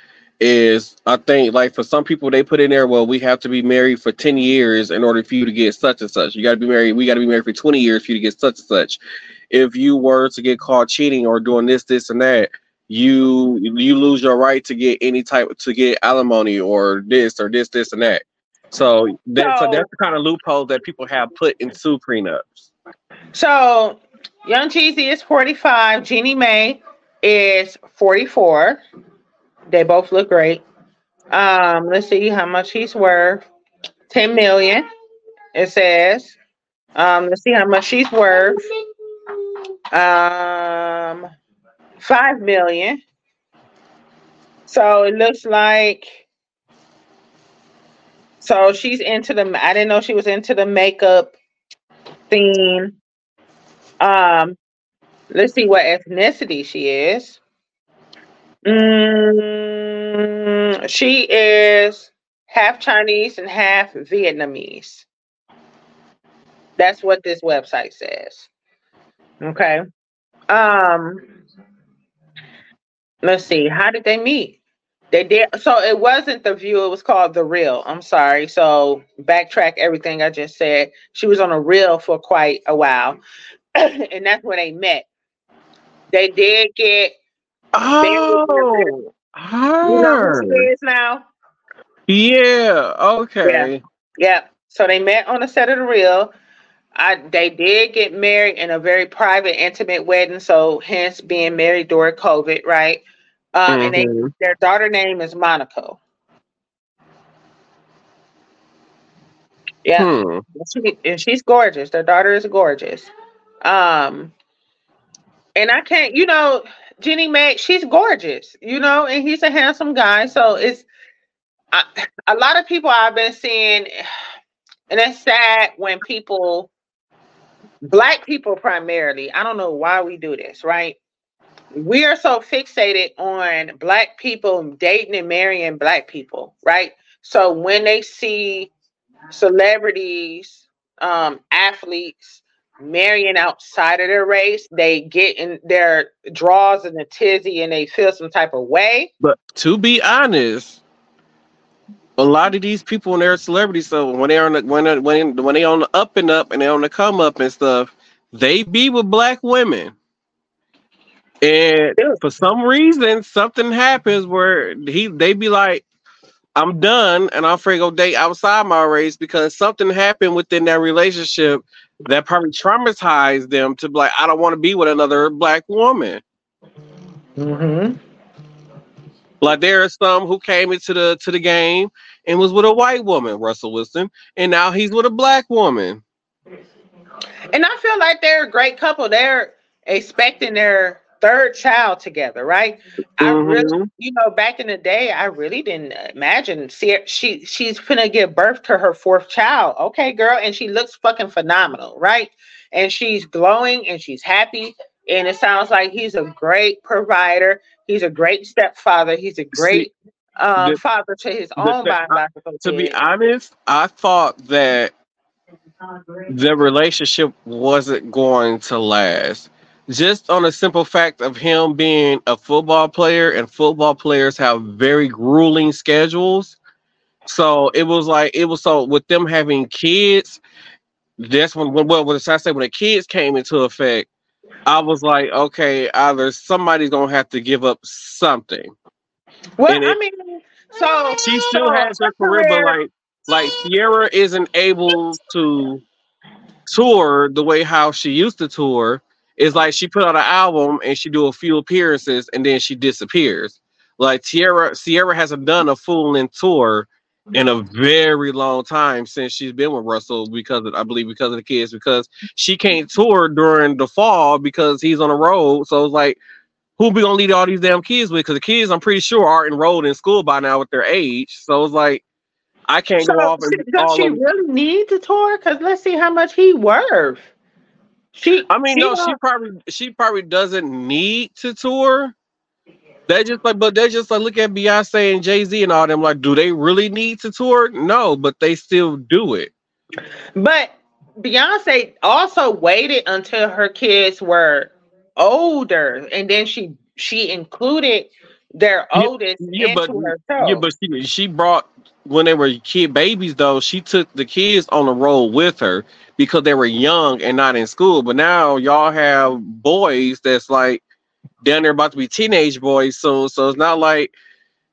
is, I think, like, for some people, they put in there, well, we have to be married for ten years in order for you to get such and such. You got to be married. We got to be married for twenty years for you to get such and such. If you were to get caught cheating or doing this, this, and that, you you lose your right to get any type, to get alimony or this or this, this, and that. So, that, so, so that's the kind of loophole that people have put into prenups. So, Young Jeezy is forty-five. Jeannie Mae is forty-four. They both look great. Um, let's see how much he's worth. ten million dollars, it says. Um, let's see how much she's worth. Um, five million dollars. So it looks like, so she's into the, I didn't know she was into the makeup theme. Um, let's see what ethnicity she is. Mm, she is half Chinese and half Vietnamese. That's what this website says. Okay. Um, let's see. How did they meet? They did. So it wasn't The View. It was called The Real. I'm sorry. So backtrack everything I just said. She was on a reel for quite a while. And that's when they met. They did get. Oh, her. You know who she is now? Yeah, okay. Yeah. Yeah. So they met on the set of The Real. I, they did get married in a very private, intimate wedding, so hence being married during COVID, right? Um, mm-hmm. And they, their daughter name is Monaco. Yeah. Hmm. She, and she's gorgeous. Their daughter is gorgeous. Um, and I can't, you know... Jeannie Mae, she's gorgeous, you know, and he's a handsome guy. So it's I, a lot of people I've been seeing, and it's sad when people, black people primarily, I don't know why we do this, right? We are so fixated on black people dating and marrying black people, right? So when they see celebrities, um, athletes, marrying outside of their race, they get in their draws in the tizzy and they feel some type of way. But to be honest, a lot of these people and their celebrities, so when they're on the when they're, when when they on the up and up and they on the come up and stuff, they be with black women. And Dude. for some reason, something happens where he they be like, I'm done and I'm afraid to go date outside my race, because something happened within that relationship that probably traumatized them to be like, I don't want to be with another black woman. Mm-hmm. Like there are some who came into the to the game and was with a white woman, Russell Wilson, and now he's with a black woman. And I feel like they're a great couple. They're expecting their third child together, right? Mm-hmm. I really, you know, back in the day, I really didn't imagine see she she's gonna give birth to her fourth child. Okay, girl, and she looks fucking phenomenal, right? And she's glowing and she's happy, and it sounds like he's a great provider. He's a great stepfather. He's a great see, uh, the, father to his own biological. To be honest, I thought that the relationship wasn't going to last. Just on a simple fact of him being a football player, and football players have very grueling schedules. So it was like, it was so with them having kids, that's when, when what was I say, when the kids came into effect, I was like, okay, either somebody's going to have to give up something. Well, and I it, mean, so. She still has her career, but like, like Ciara isn't able to tour the way how she used to tour. It's like she put out an album and she do a few appearances and then she disappears. Like Ciara, Ciara hasn't done a full-length tour in a very long time since she's been with Russell, because of, I believe because of the kids, because she can't tour during the fall because he's on the road. So it's like, who we gonna lead all these damn kids with? Because the kids, I'm pretty sure, are enrolled in school by now with their age. So it's like, I can't so go off. And does she really need to tour? Because let's see how much he worth. She, I mean, she no, she probably, she probably doesn't need to tour. They just like, but they just like look at Beyonce and Jay-Z and all them. Like, do they really need to tour? No, but they still do it. But Beyonce also waited until her kids were older, and then she she included their oldest yeah, yeah, into but, her show. Yeah, but she, she brought, when they were kid babies, though, she took the kids on the road with her because they were young and not in school. But now y'all have boys that's like down there about to be teenage boys soon. So it's not like,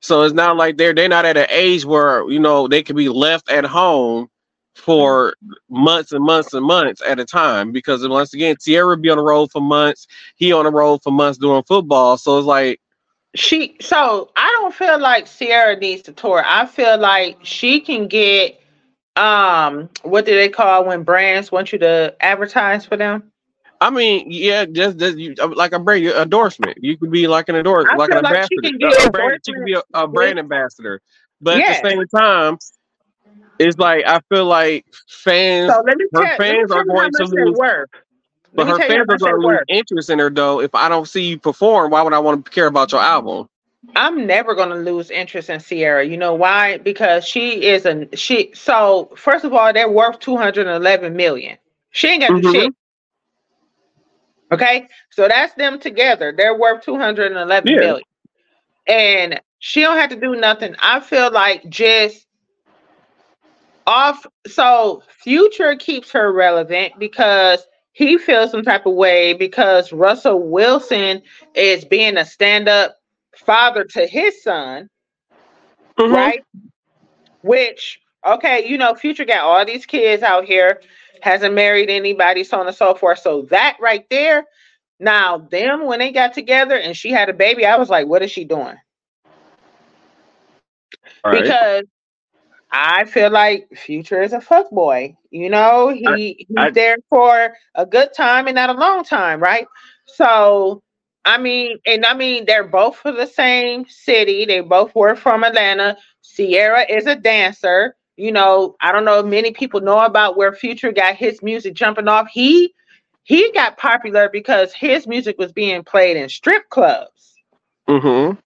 so it's not like they're they're not at an age where, you know, they could be left at home for months and months and months at a time, because once again, Ciara be on the road for months, he on the road for months doing football. So it's like she. So I don't feel like Ciara needs to tour. I feel like she can get um what do they call when brands want you to advertise for them? I mean, yeah, just, just you, like a brand endorsement. You could be like an endorsement, like an like ambassador. She can, get a brand, she can be a, a brand ambassador, but yeah. At the same time. It's like I feel like fans, so her tell, fans are going to lose work. But her fans are going to lose interest in her though. If I don't see you perform, why would I want to care about your album? I'm never going to lose interest in Ciara. You know why? Because she is a she. So first of all, they're worth two hundred eleven million. She ain't got mm-hmm. shit. Okay, so that's them together. They're worth two hundred eleven yeah. million, and she don't have to do nothing. I feel like just. Off, so Future keeps her relevant because he feels some type of way because Russell Wilson is being a stand-up father to his son, mm-hmm. right? Which, okay, you know, Future got all these kids out here, hasn't married anybody, so on and so forth. So that right there, now them when they got together and she had a baby, I was like, what is she doing? All because right. I feel like Future is a fuckboy. You know, he, I, he's I, there for a good time and not a long time, right? So, I mean, and I mean, they're both from the same city. They both were from Atlanta. Ciara is a dancer. You know, I don't know if many people know about where Future got his music jumping off. He, he got popular because his music was being played in strip clubs. Mm-hmm.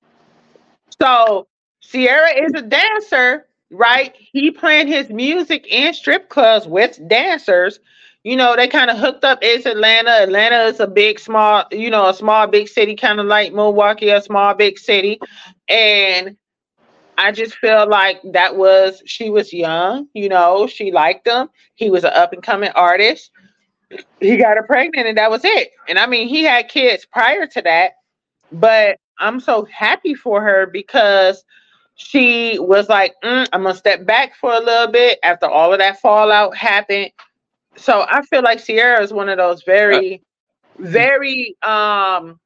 So, Ciara is a dancer. Right, he playing his music in strip clubs with dancers. You know, they kind of hooked up. It's Atlanta. Atlanta is a big, small, you know, a small, big city, kind of like Milwaukee, a small, big city. And I just feel like that was, she was young, you know, she liked him. He was an up-and-coming artist. He got her pregnant and that was it. And I mean, he had kids prior to that, but I'm so happy for her because she was like, mm, I'm going to step back for a little bit after all of that fallout happened. So I feel like Ciara is one of those very, very, um,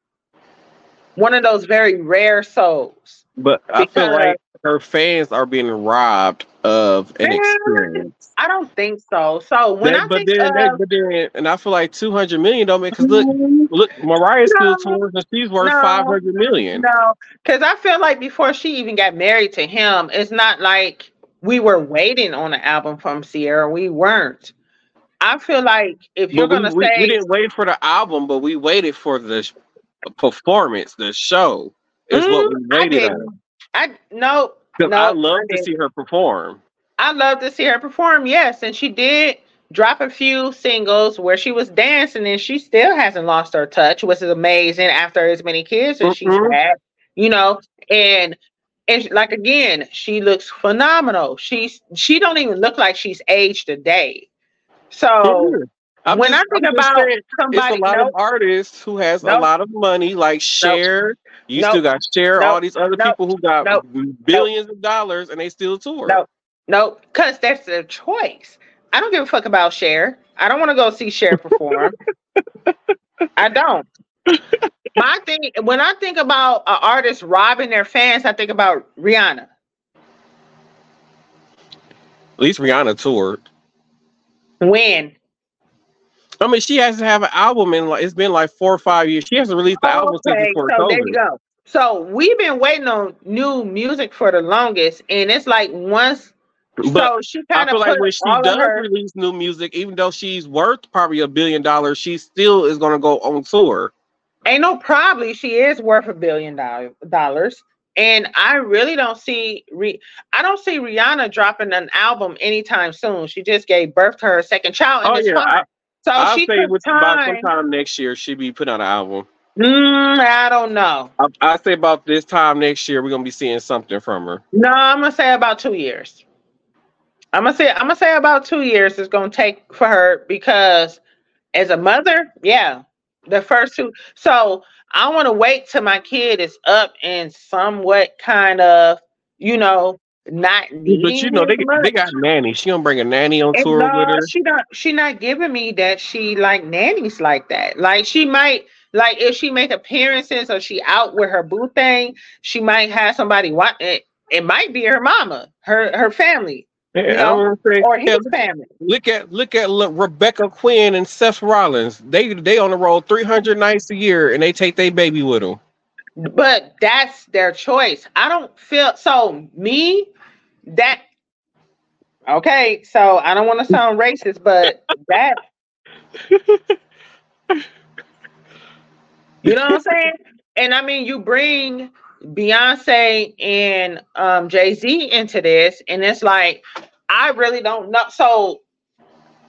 one of those very rare souls. But I feel like her fans are being robbed of an experience. I don't think so. So when that, I but think then, of, that, but then, and I feel like two hundred million don't make, because look, look, Mariah's no, still tours and she's worth no, five hundred million. No, because I feel like before she even got married to him, it's not like we were waiting on an album from Ciara. We weren't. I feel like if you're going to say we didn't wait for the album, but we waited for the performance, the show is mm, what we waited on. I no. No, I love I to see her perform. I love to see her perform, yes. And she did drop a few singles where she was dancing, and she still hasn't lost her touch, which is amazing after as many kids as mm-hmm. she's had, you know. And and like again, she looks phenomenal. She's she don't even look like she's aged a day. So mm-hmm. when just, I think I'm about saying, somebody, it's a lot no, of artists who has no, a lot of money, like Cher. No. You nope. still got Cher, nope. all these other nope. people who got nope. billions nope. of dollars and they still tour. No, nope. nope. Because that's their choice. I don't give a fuck about Cher. I don't want to go see Cher perform. I don't. My thing, when I think about an artist robbing their fans, I think about Rihanna. At least Rihanna toured. When? I mean, she hasn't had an album in like, it's been like four or five years. She hasn't released the oh, album okay. since before so COVID. There you go. So we've been waiting on new music for the longest, and it's like once. But so she kind of like when she does her, release new music, even though she's worth probably a billion dollars, she still is going to go on tour. Ain't no probably she is worth a billion do- dollars, and I really don't see re- I don't see Rihanna dropping an album anytime soon. She just gave birth to her second child. And oh it's yeah. So I'll say with, by sometime next year, she'll be putting out an album. Mm, I don't know. I, I say about this time next year, we're gonna be seeing something from her. No, I'm gonna say about two years. I'm gonna say I'm gonna say about two years it's gonna take for her, because as a mother, yeah, the first two. So I want to wait till my kid is up and somewhat kind of, you know, not. But you know, they they got nanny. She don't bring a nanny on tour with her. She not she not giving me that. She like nannies like that. Like she might. Like if she make appearances or she out with her boo thing, she might have somebody watch it. It might be her mama, her her family, yeah, you know, say, or his yeah, family. Look at look at look, Rebecca Quinn and Seth Rollins. They they on the road three hundred nights a year, and they take their baby with them. But that's their choice. I don't feel so me that. Okay, so I don't want to sound racist, but that. You know what I'm saying? And I mean, you bring Beyonce and um, Jay-Z into this, and it's like, I really don't know. So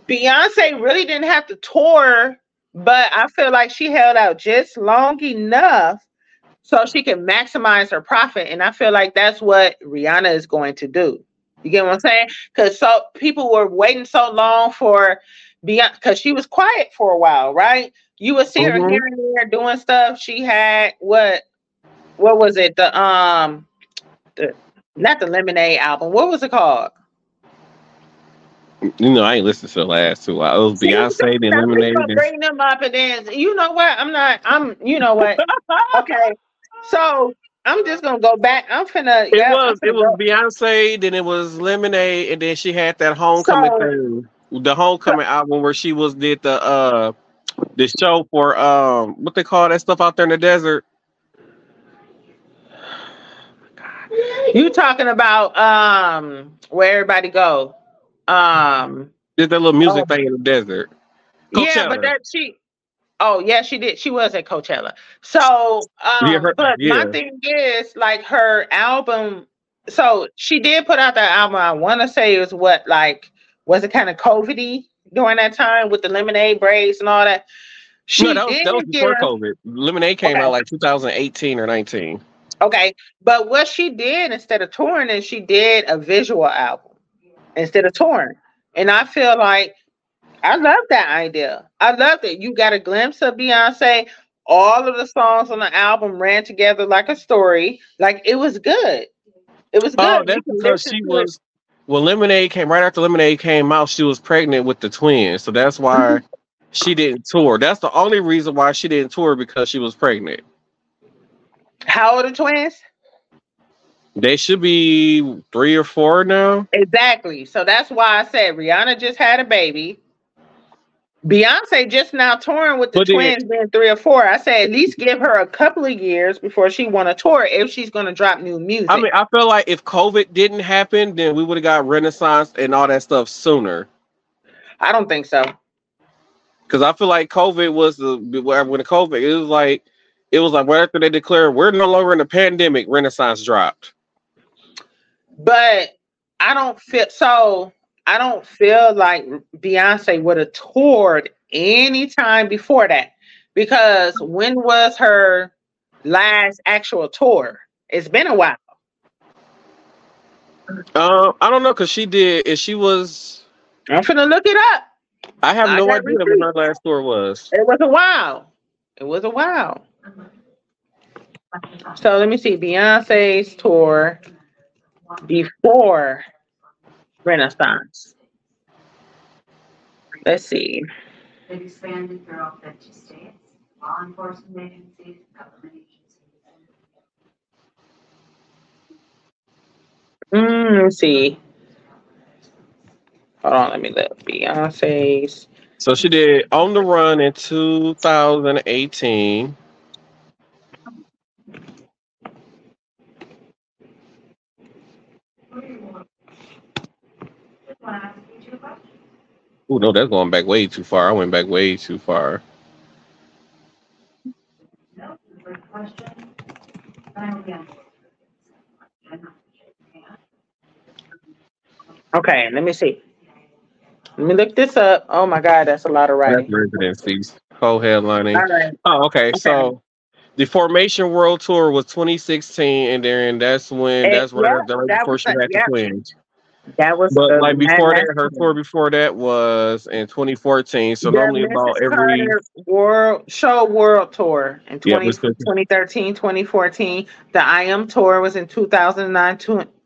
Beyonce really didn't have to tour, but I feel like she held out just long enough so she can maximize her profit. And I feel like that's what Rihanna is going to do. You get what I'm saying? Because so people were waiting so long for Beyonce, because she was quiet for a while, right? You would see her mm-hmm. here and there doing stuff. She had what? What was it? The um, the, not the Lemonade album. What was it called? You know, I ain't listened to the last two. I was Beyonce, then Lemonade. Bring them up and then you know what? I'm not. I'm. You know what? Okay. So I'm just gonna go back. I'm finna. It yeah, was. Finna it was go. Beyonce. Then it was Lemonade, and then she had that homecoming so, thing. The homecoming so, album where she was did the uh. This show for um, what they call that stuff out there in the desert. Oh, you talking about um, where everybody go? Um, did that little music oh. thing in the desert? Coachella. Yeah, but that she. Oh yeah, she did. She was at Coachella. So, um, yeah, her, but yeah. my thing is like her album. So she did put out that album. I want to say it was what like was it kind of COVID-y? During that time with the Lemonade braids and all that. She no, that was, that was before give, COVID. Lemonade came okay. out like two thousand eighteen or nineteen. Okay. But what she did instead of touring is she did a visual album instead of touring. And I feel like I love that idea. I love that you got a glimpse of Beyonce. All of the songs on the album ran together like a story. Like it was good. It was good. Oh, that's because she was it. Well, Lemonade came right after Lemonade came out. She was pregnant with the twins, so that's why she didn't tour. That's the only reason why she didn't tour, because she was pregnant. How old are the twins? They should be three or four now. Exactly. So that's why I said Rihanna just had a baby. Beyonce just now touring with the but twins then, being three or four. I say at least give her a couple of years before she want to tour if she's going to drop new music. I mean, I feel like if COVID didn't happen, then we would have got Renaissance and all that stuff sooner. I don't think so. Because I feel like COVID was the when the COVID it was like it was like right after they declared we're no longer in a pandemic, Renaissance dropped. But I don't feel so. I don't feel like Beyonce would have toured any time before that, because when was her last actual tour? It's been a while. Uh, I don't know, because she did, if she was... I'm finna look it up. I have I no idea received. when her last tour was. It was a while. It was a while. So let me see. Beyonce's tour before... Renaissance. Let's see. They've expanded throughout the two states, law enforcement agencies, government agencies. Mm, let's see. Hold on, let me look. Beyonce's. So she did On the Run in two thousand eighteen. Oh no, that's going back way too far. I went back way too far. Okay, let me see. Let me look this up. Oh my God, that's a lot of writing. That's residencies. Whole headlining. All right. Oh, okay. okay. So The Formation World Tour was twenty sixteen, and then that's when and that's when yeah, her, the right before she had the twins. That was but like before that, her tour before that was in twenty fourteen. So yeah, normally Missus about every Carter's world show world tour in twenty, yeah, twenty thirteen, twenty fourteen. The I M tour was in two thousand nine,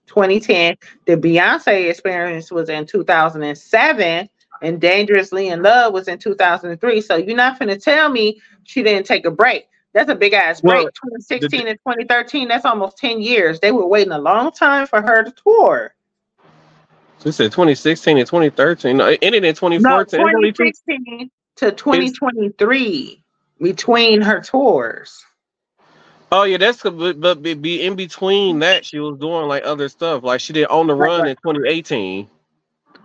twenty ten. The Beyonce experience was in two thousand seven, and Dangerously in Love was in two thousand three. So you're not finna tell me she didn't take a break. That's a big ass break. Well, twenty sixteen the, and twenty thirteen. That's almost ten years. They were waiting a long time for her to tour. They said twenty sixteen and twenty thirteen. No, it ended in twenty fourteen. No, twenty sixteen to twenty twenty-three between her tours. Oh yeah, that's but, but be in between that she was doing like other stuff. Like she did On the Run in twenty eighteen.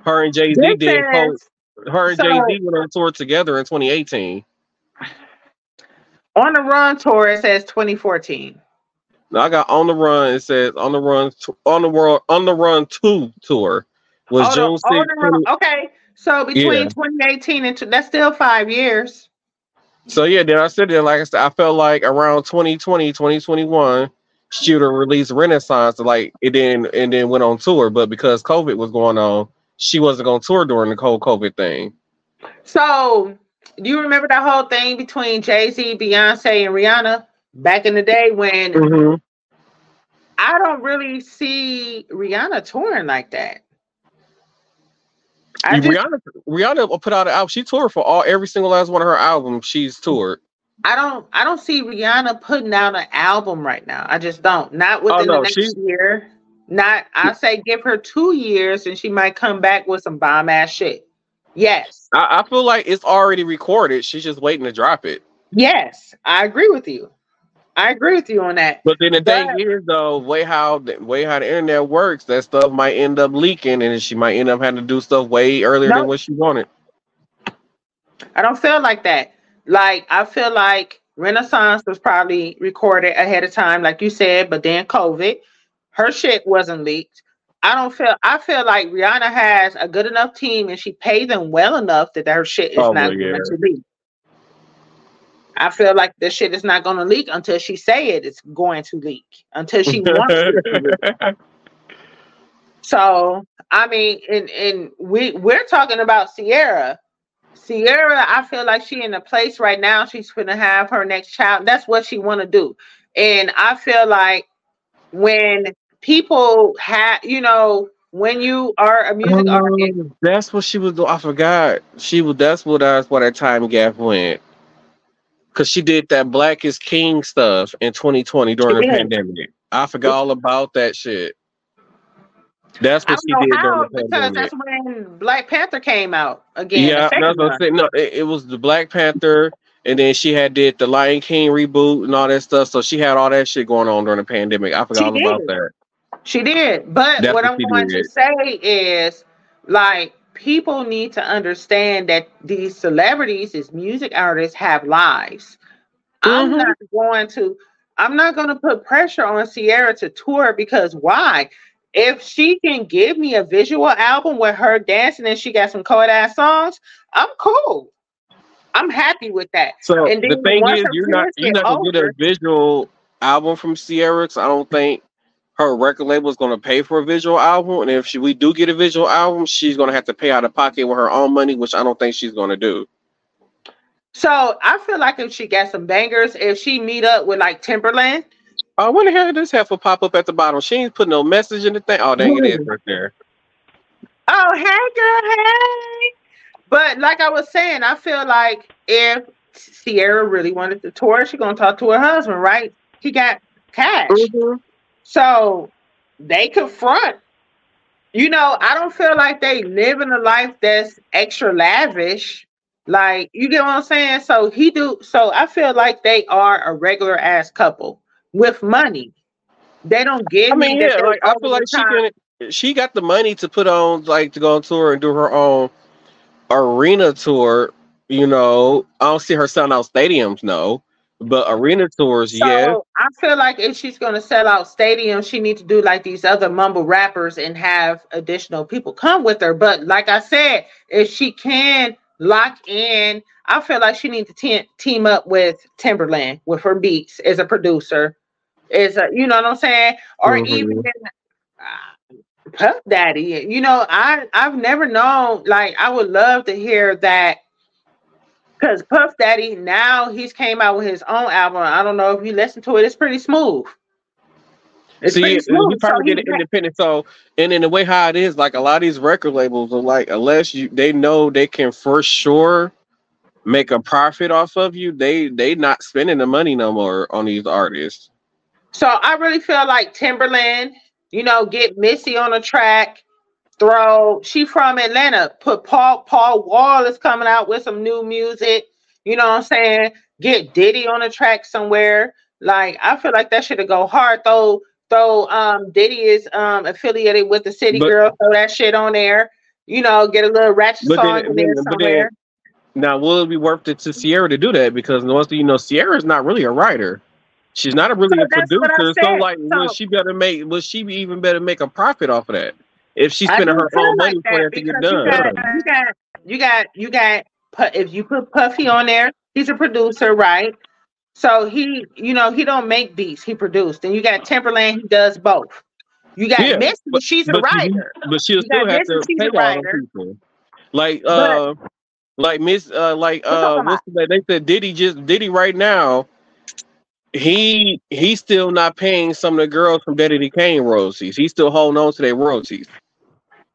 Her and Jay-Z this did. Is, post, her and so, Jay-Z went on tour together in twenty eighteen. On the Run tour, it says twenty fourteen. No, I got On the Run. It says On the Run, on the world, On the Run two tour. Was June sixth. Okay, so between yeah. twenty eighteen and t- that's still five years. So yeah, then I said that, like I said, I felt like around twenty twenty, twenty twenty-one, she would have released Renaissance, like it then and then went on tour. But because COVID was going on, she wasn't going to tour during the whole COVID thing. So do you remember that whole thing between Jay-Z, Beyonce, and Rihanna back in the day when mm-hmm. I don't really see Rihanna touring like that. I Rihanna, just, Rihanna put out an album. She toured for all every single last one of her albums. She's toured. I don't. I don't see Rihanna putting out an album right now. I just don't. Not within oh, no, the next she, year. Not. I say give her two years, and she might come back with some bomb ass shit. Yes. I, I feel like it's already recorded. She's just waiting to drop it. Yes, I agree with you. I agree with you on that. But then the but, thing is, though, way how the way how the internet works, that stuff might end up leaking, and she might end up having to do stuff way earlier no, than what she wanted. I don't feel like that. Like I feel like Renaissance was probably recorded ahead of time, like you said. But then COVID, her shit wasn't leaked. I don't feel. I feel like Rihanna has a good enough team, and she paid them well enough that her shit is oh, not yeah. going to leak. I feel like this shit is not going to leak until she say it. It's going to leak until she wants it to leak. So, I mean, and, and we, we're talking about Ciara. Ciara, I feel like she in a place right now. She's going to have her next child. That's what she want to do. And I feel like when people have, you know, when you are a music um, artist. That's what she was doing. I forgot. She was, that's what I was, what that time gap went. Because she did that Black is King stuff in twenty twenty during she the did. pandemic. I forgot all about that shit. That's what she did how, during the pandemic. Because that's when Black Panther came out again. Yeah, no, no, no it, it was the Black Panther, and then she had did the Lion King reboot and all that stuff. So she had all that shit going on during the pandemic. I forgot she all did. about that. She did. But that's what, what I'm going did. to say is, like, people need to understand that these celebrities, these music artists, have lives. Mm-hmm. I'm not going to, I'm not going to put pressure on Ciara to tour because why? If she can give me a visual album with her dancing and she got some cold ass songs, I'm cool. I'm happy with that. So and the thing is, you're not you're not going to get a visual album from Ciara. So I don't think her record label is going to pay for a visual album, and if she, we do get a visual album, she's going to have to pay out of pocket with her own money, which I don't think she's going to do. So I feel like if she got some bangers, if she meet up with like Timbaland, oh, when the hell did this heifer pop up at the bottom? She ain't put no message in the thing. Oh, dang, mm-hmm. It is right there. Oh, hey, girl, hey. But like I was saying, I feel like if Ciara really wanted to tour, she's going to talk to her husband, right? He got cash. Mm-hmm. So they confront, you know, I don't feel like they live in a life that's extra lavish. Like, you get what I'm saying? So he do. So I feel like they are a regular ass couple with money. They don't give. I mean, me yeah, like, I feel like she can, she got the money to put on, like, to go on tour and do her own arena tour. You know, I don't see her selling out stadiums, no. But arena tours, so, yeah. I feel like if she's going to sell out stadiums, she needs to do like these other mumble rappers and have additional people come with her. But like I said, if she can lock in. I feel like she needs to te- team up with Timbaland with her beats as a producer, as a, you know what I'm saying, or mm-hmm. even uh, Puff Daddy. You know, I I've never known. Like, I would love to hear that, because Puff Daddy now he's came out with his own album. I don't know if you listen to it. It's pretty smooth. It's See, you, smooth, you probably so get it independent. So, and in the way how it is, like a lot of these record labels are like, unless you they know they can for sure make a profit off of you, they they not spending the money no more on these artists. So I really feel like Timbaland, you know, get Missy on a track. Throw she from Atlanta. Put Paul Paul Wall is coming out with some new music. You know what I'm saying? Get Diddy on a track somewhere. Like, I feel like that should have go hard though. So um, Diddy is um, affiliated with the City but, Girl, throw that shit on there. You know, get a little ratchet song in there somewhere. Then, now, will it be worth it to Ciara to do that? Because once you know, Ciara is not really a writer; she's not a really so a producer. So, like, so, will she better make? Will she even better make a profit off of that if she's spending her own money for it to get done? You got, you got, you got, you got. If you put Puffy on there, he's a producer, right? So he, you know, he don't make beats, he produced. And you got Timberland, he does both. You got yeah, Missy, but, she's a but writer. She, but she'll still have Missy, to pay all the people. Like uh but, like Miss uh like uh what's the they said Diddy just Diddy right now, he he's still not paying some of the girls from Daddy Kane royalties. He's still holding on to their royalties.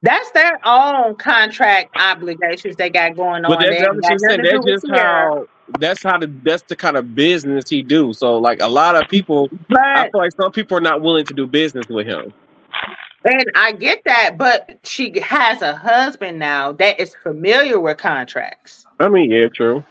That's their own contract obligations they got going but on. That's, there. Saying, that's just how that's how the that's the kind of business he do. So like a lot of people, but, I feel like some people are not willing to do business with him. And I get that, but she has a husband now that is familiar with contracts. I mean, yeah, true.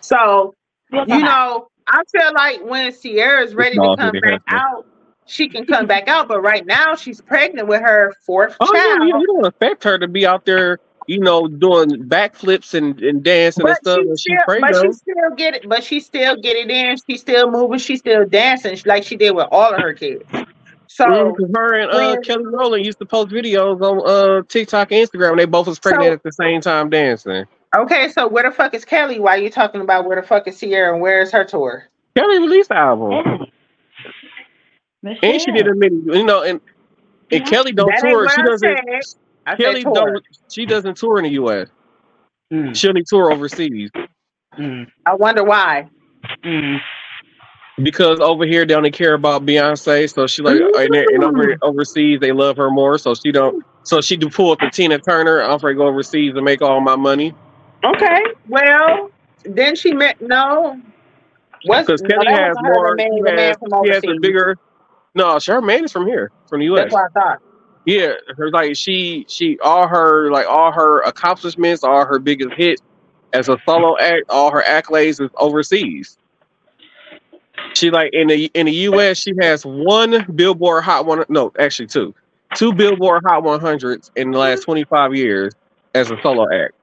So you know, I feel like when Ciara's ready to come back out, she can come back out, but right now she's pregnant with her fourth oh, child. Yeah, you don't expect her to be out there, you know, doing backflips and, and dancing but and stuff. She when still, she's pregnant. But she still get it. But she still get it in. She's still moving. She's still dancing like she did with all of her kids. So mm, her and uh, when, Kelly Rowland used to post videos on uh, TikTok and Instagram, and they both was pregnant so, at the same time dancing. Okay, so where the fuck is Kelly? Why are you talking about where the fuck is Ciara and where is her tour? Kelly released the album. Michelle. And she did a mini, you know, and, and yeah. Kelly don't that tour. She doesn't. Kelly tour. don't. She doesn't tour in the U S Mm. She only tour overseas. Mm. I wonder why. Mm. Because over here they only care about Beyonce, so she like, and, and over overseas they love her more, so she don't. So she do pull up the Tina Turner. I'm afraid go overseas and make all my money. Okay, well then she met no. Because Kelly no, has more. Man, she has, she has a bigger. No, her man is from here, from the U S. That's what I thought. Yeah, her like she she all her like all her accomplishments, all her biggest hits as a solo act, all her accolades is overseas. She like in the in the U S she has one Billboard Hot one no actually two two Billboard Hot one hundreds in the last twenty-five years as a solo act.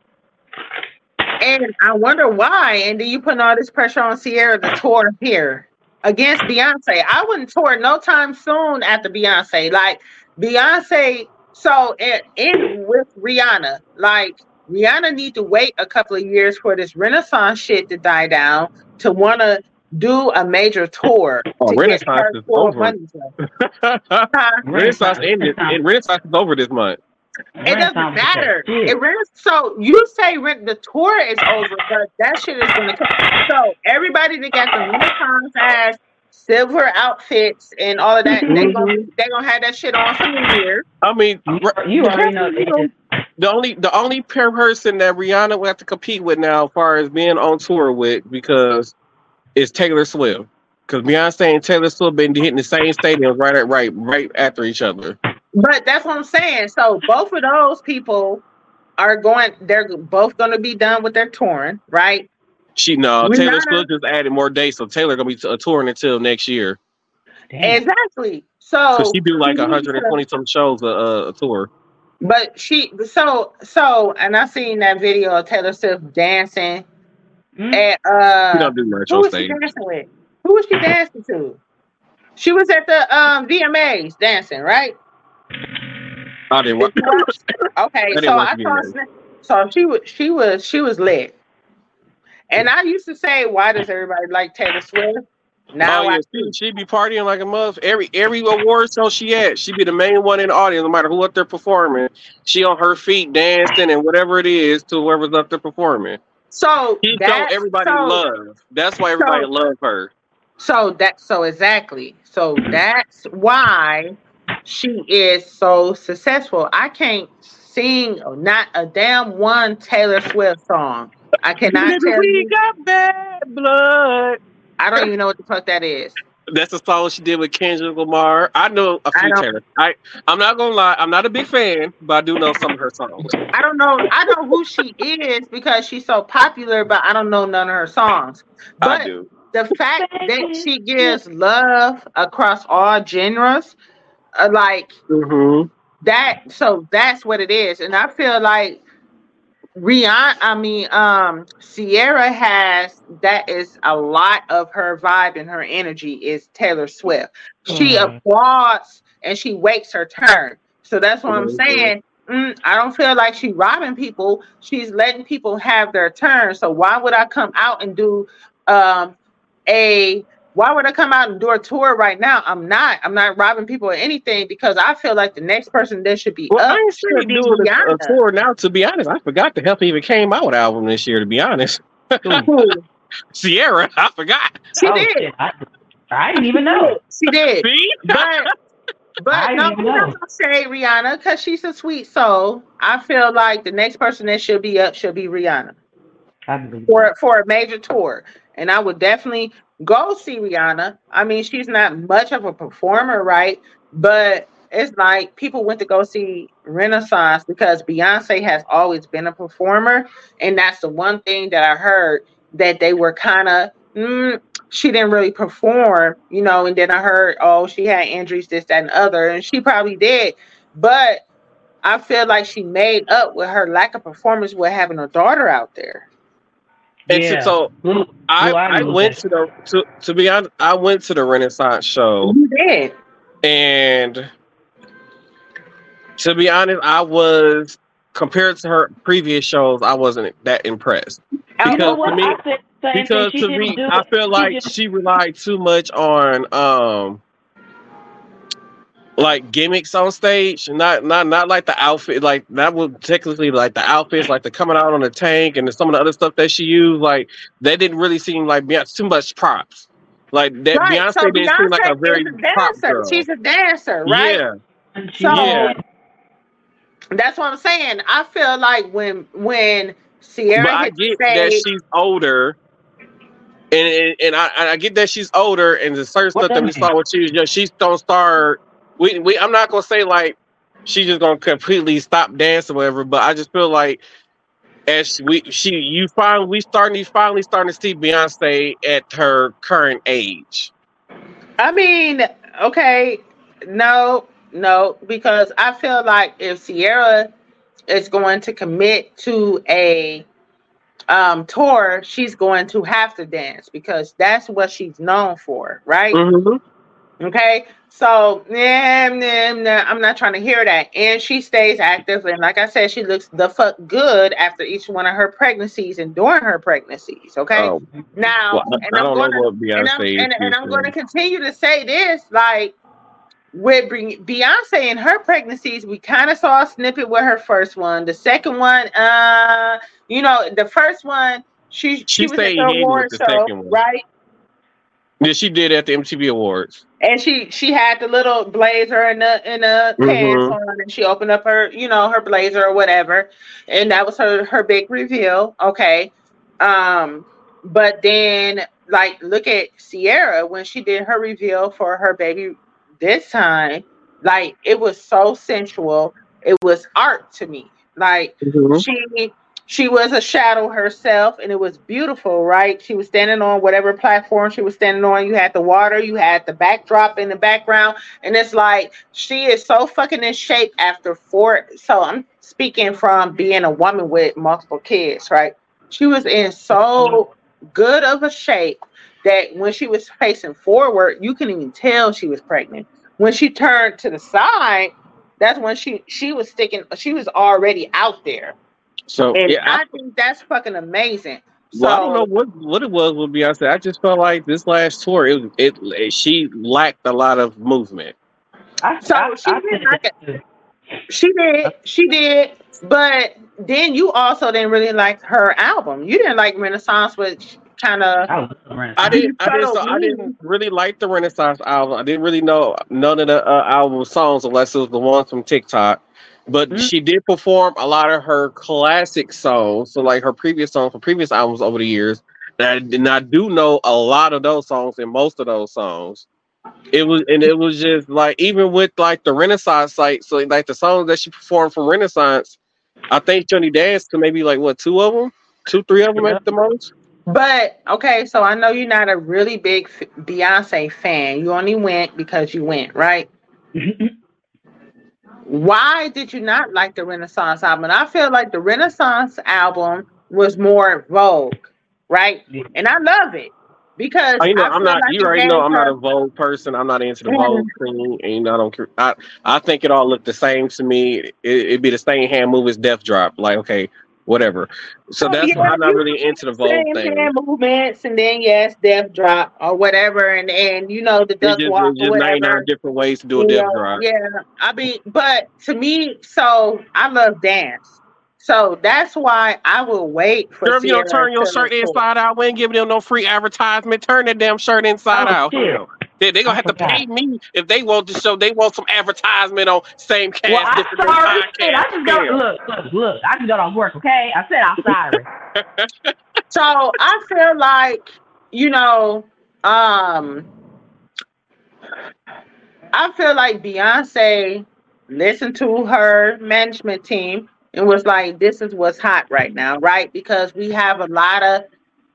And I wonder why. And do you put all this pressure on Ciara to tour here? Against Beyonce, I wouldn't tour no time soon after Beyonce. Like Beyonce, so it in with Rihanna. Like Rihanna need to wait a couple of years for this Renaissance shit to die down to want to do a major tour. Oh, to Renaissance is over. huh? Renaissance ended. And Renaissance is over this month. It doesn't matter. It really, so you say rent the tour is over, but that shit is gonna come. So everybody that got the Renaissance ass silver outfits and all of that, mm-hmm. they gonna they gonna have that shit on for the year. I mean, you already know the only the only person that Rihanna will have to compete with now, as far as being on tour with, because is Taylor Swift, because Beyonce and Taylor Swift been hitting the same stadiums right at right right after each other. But that's what I'm saying. So both of those people are going. They're both going to be done with their touring, right? She no. We're Taylor Swift just added more days, so Taylor going to be touring until next year. Damn. Exactly. So she do like one hundred twenty some shows a, a tour. But she so so, and I seen that video of Taylor Swift dancing. Mm-hmm. At uh, she don't do merch on stage. Who was she dancing with? Who was she dancing to? She was at the um, V M As dancing, right? I didn't watch. Okay, I didn't so watch I saw. Sn- So she was, she was, she was lit. And I used to say, why does everybody like Taylor Swift? Now oh, yeah, I she, she be partying like a mother. Every every award show she at, she be the main one in the audience, no matter who up there performing. She on her feet dancing and whatever it is to whoever's up there performing. So she don't everybody so, love. That's why everybody so, love her. So that so exactly. So that's why she is so successful. I can't sing not a damn one Taylor Swift song. I cannot tell we you. Got bad blood. I don't even know what the fuck that is. That's a song she did with Kendrick Lamar. I know a few Taylor. I I'm not gonna lie, I'm not a big fan, but I do know some of her songs. I don't know. I know who she is because she's so popular, but I don't know none of her songs. But I do. The fact that she gives love across all genres, uh, like mm-hmm. that. So that's what it is, and I feel like. Rihanna, I mean, um, Ciara has, that is a lot of her vibe and her energy is Taylor Swift. She mm. applauds and she waits her turn. So that's what mm-hmm. I'm saying. Mm, I don't feel like she's robbing people. She's letting people have their turn. So why would I come out and do um, a, why would I come out and do a tour right now? I'm not. I'm not robbing people or anything because I feel like the next person that should be well, up. I ain't sure to do a, a tour now, to be honest. I forgot the Help Even Came Out album this year, to be honest. Ciara, I forgot. She oh, did. I, I didn't even know. She did. See? But, but no, I'm not going to say Rihanna because she's a sweet soul. I feel like the next person that should be up should be Rihanna for, for a major tour. And I would definitely... go see Rihanna. I mean, she's not much of a performer, right? But it's like people went to go see Renaissance because Beyonce has always been a performer. And that's the one thing that I heard that they were kind of, mm, she didn't really perform, you know, and then I heard, oh, she had injuries, this, that, and other. And she probably did. But I feel like she made up with her lack of performance with having her daughter out there. And yeah. so, so I, I went to the to, to be honest, I went to the Renaissance show. You did. And to be honest, I was compared to her previous shows, I wasn't that impressed. Because to me, because to me, I feel like she relied too much on um like gimmicks on stage, not not not like the outfit, like that would technically like the outfits, like the coming out on the tank and some of the other stuff that she used, like that didn't really seem like Beyonce, too much props. Like that right. Beyonce so didn't Beyonce seem like a very a prop girl. She's a dancer, right? Yeah. So yeah. That's what I'm saying. I feel like when when Ciara I get that she's older. And and, and I, I get that she's older and the certain what stuff that we mean? Saw when she was young, she's don't start We, we, I'm not gonna say like she's just gonna completely stop dancing, or whatever. But I just feel like as we, she, you finally, we starting, finally starting to see Beyonce at her current age. I mean, okay, no, no, because I feel like if Ciara is going to commit to a um tour, she's going to have to dance because that's what she's known for, right? Mm-hmm. Okay, so nah, nah, nah, I'm not trying to hear that. And she stays active, and like I said, she looks the fuck good after each one of her pregnancies and during her pregnancies. Okay, oh, now well, and, I'm gonna, and, I'm, and, and I'm going to continue to say this, like with Beyonce and her pregnancies, we kind of saw a snippet with her first one, the second one, uh, you know, the first one she she, she was at the award show, right? Yeah, she did at the M T V Awards. And she she had the little blazer and the in the mm-hmm. pants on, and she opened up her, you know, her blazer or whatever. And that was her, her big reveal. Okay. Um, but then like look at Ciara when she did her reveal for her baby this time, like it was so sensual. It was art to me. Like mm-hmm. she She was a shadow herself, and it was beautiful, right? She was standing on whatever platform she was standing on. You had the water, you had the backdrop in the background, and it's like she is so fucking in shape after four. So I'm speaking from being a woman with multiple kids, right? She was in so good of a shape that when she was facing forward, you couldn't even tell she was pregnant. When she turned to the side, that's when she, she was sticking. She was already out there. So and yeah, I, I think that's fucking amazing. So, well, I don't know what, what it was with Beyonce. I just felt like this last tour, it it, it she lacked a lot of movement. I, so I, she I, did I, like a, she did, she did, but then you also didn't really like her album. You didn't like Renaissance, which kind of I, I didn't, I didn't, so I didn't really like the Renaissance album. I didn't really know none of the uh, album songs unless it was the ones from TikTok. But mm-hmm. she did perform a lot of her classic songs, so like her previous songs from previous albums over the years. And I, and I do know a lot of those songs and most of those songs. It was and it was just like even with like the Renaissance site, so like the songs that she performed from Renaissance, I think Johnny danced to maybe like what two of them, two three of them at the most. But okay, so I know you're not a really big f- Beyonce fan. You only went because you went, right? Why did you not like the Renaissance album? And I feel like the Renaissance album was more Vogue, right? And I love it because oh, you know I I'm not. Like you already know I'm her. not a Vogue person. I'm not into the Vogue thing, and you know I don't. I I think it all looked the same to me. It, it'd be the same hand move as Death Drop. Like okay, whatever. So oh, that's yeah, why I'm not really into the Vogue same thing. Hand movements, and then yes, Death Drop or whatever, and and you know the Duck Walk or whatever. Different ways to do a yeah, Death Drop. Yeah, I mean, but to me, so I love dance, so that's why I will wait for. Girl, if you don't turn your shirt inside out, we ain't giving them no free advertisement. Turn that damn shirt inside oh, out. Damn. They they gonna have to pay me if they want to show. They want some advertisement on same cast. Well, I sorry, said, I just got yeah. look, look, look. I just got on work. Okay, I said I'm sorry. So I feel like you know, um, I feel like Beyonce listened to her management team and was like, "This is what's hot right now, right?" Because we have a lot of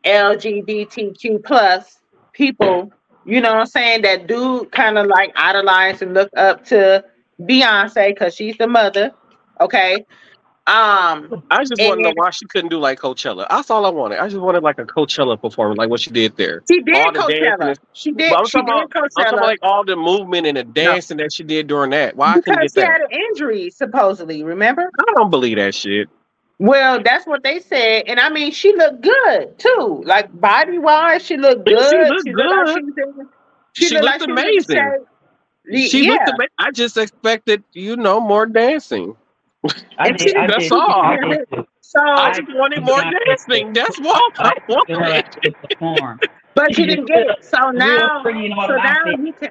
L G B T Q plus people. You know what I'm saying? That dude kind of like idolized and looked up to Beyonce because she's the mother. Okay. Um, I just want to know why she couldn't do like Coachella. That's all I wanted. I just wanted like a Coachella performance, like what she did there. She did all Coachella. She did. I'm she did about, Coachella. I'm talking about like all the movement and the dancing no. that she did during that. Why? Because I couldn't get she that? Had an injury, supposedly. Remember? I don't believe that shit. Well, that's what they said, and I mean, she looked good too. Like body wise, she looked good. She looked she good. Looked like she, was, she, she looked, looked like amazing. She looked, she yeah. looked amazing. I just expected, you know, more dancing. I did, she, I that's did. all. I did. So I just wanted more I dancing. That's what I wanted. But you didn't get it. So now, so now you can.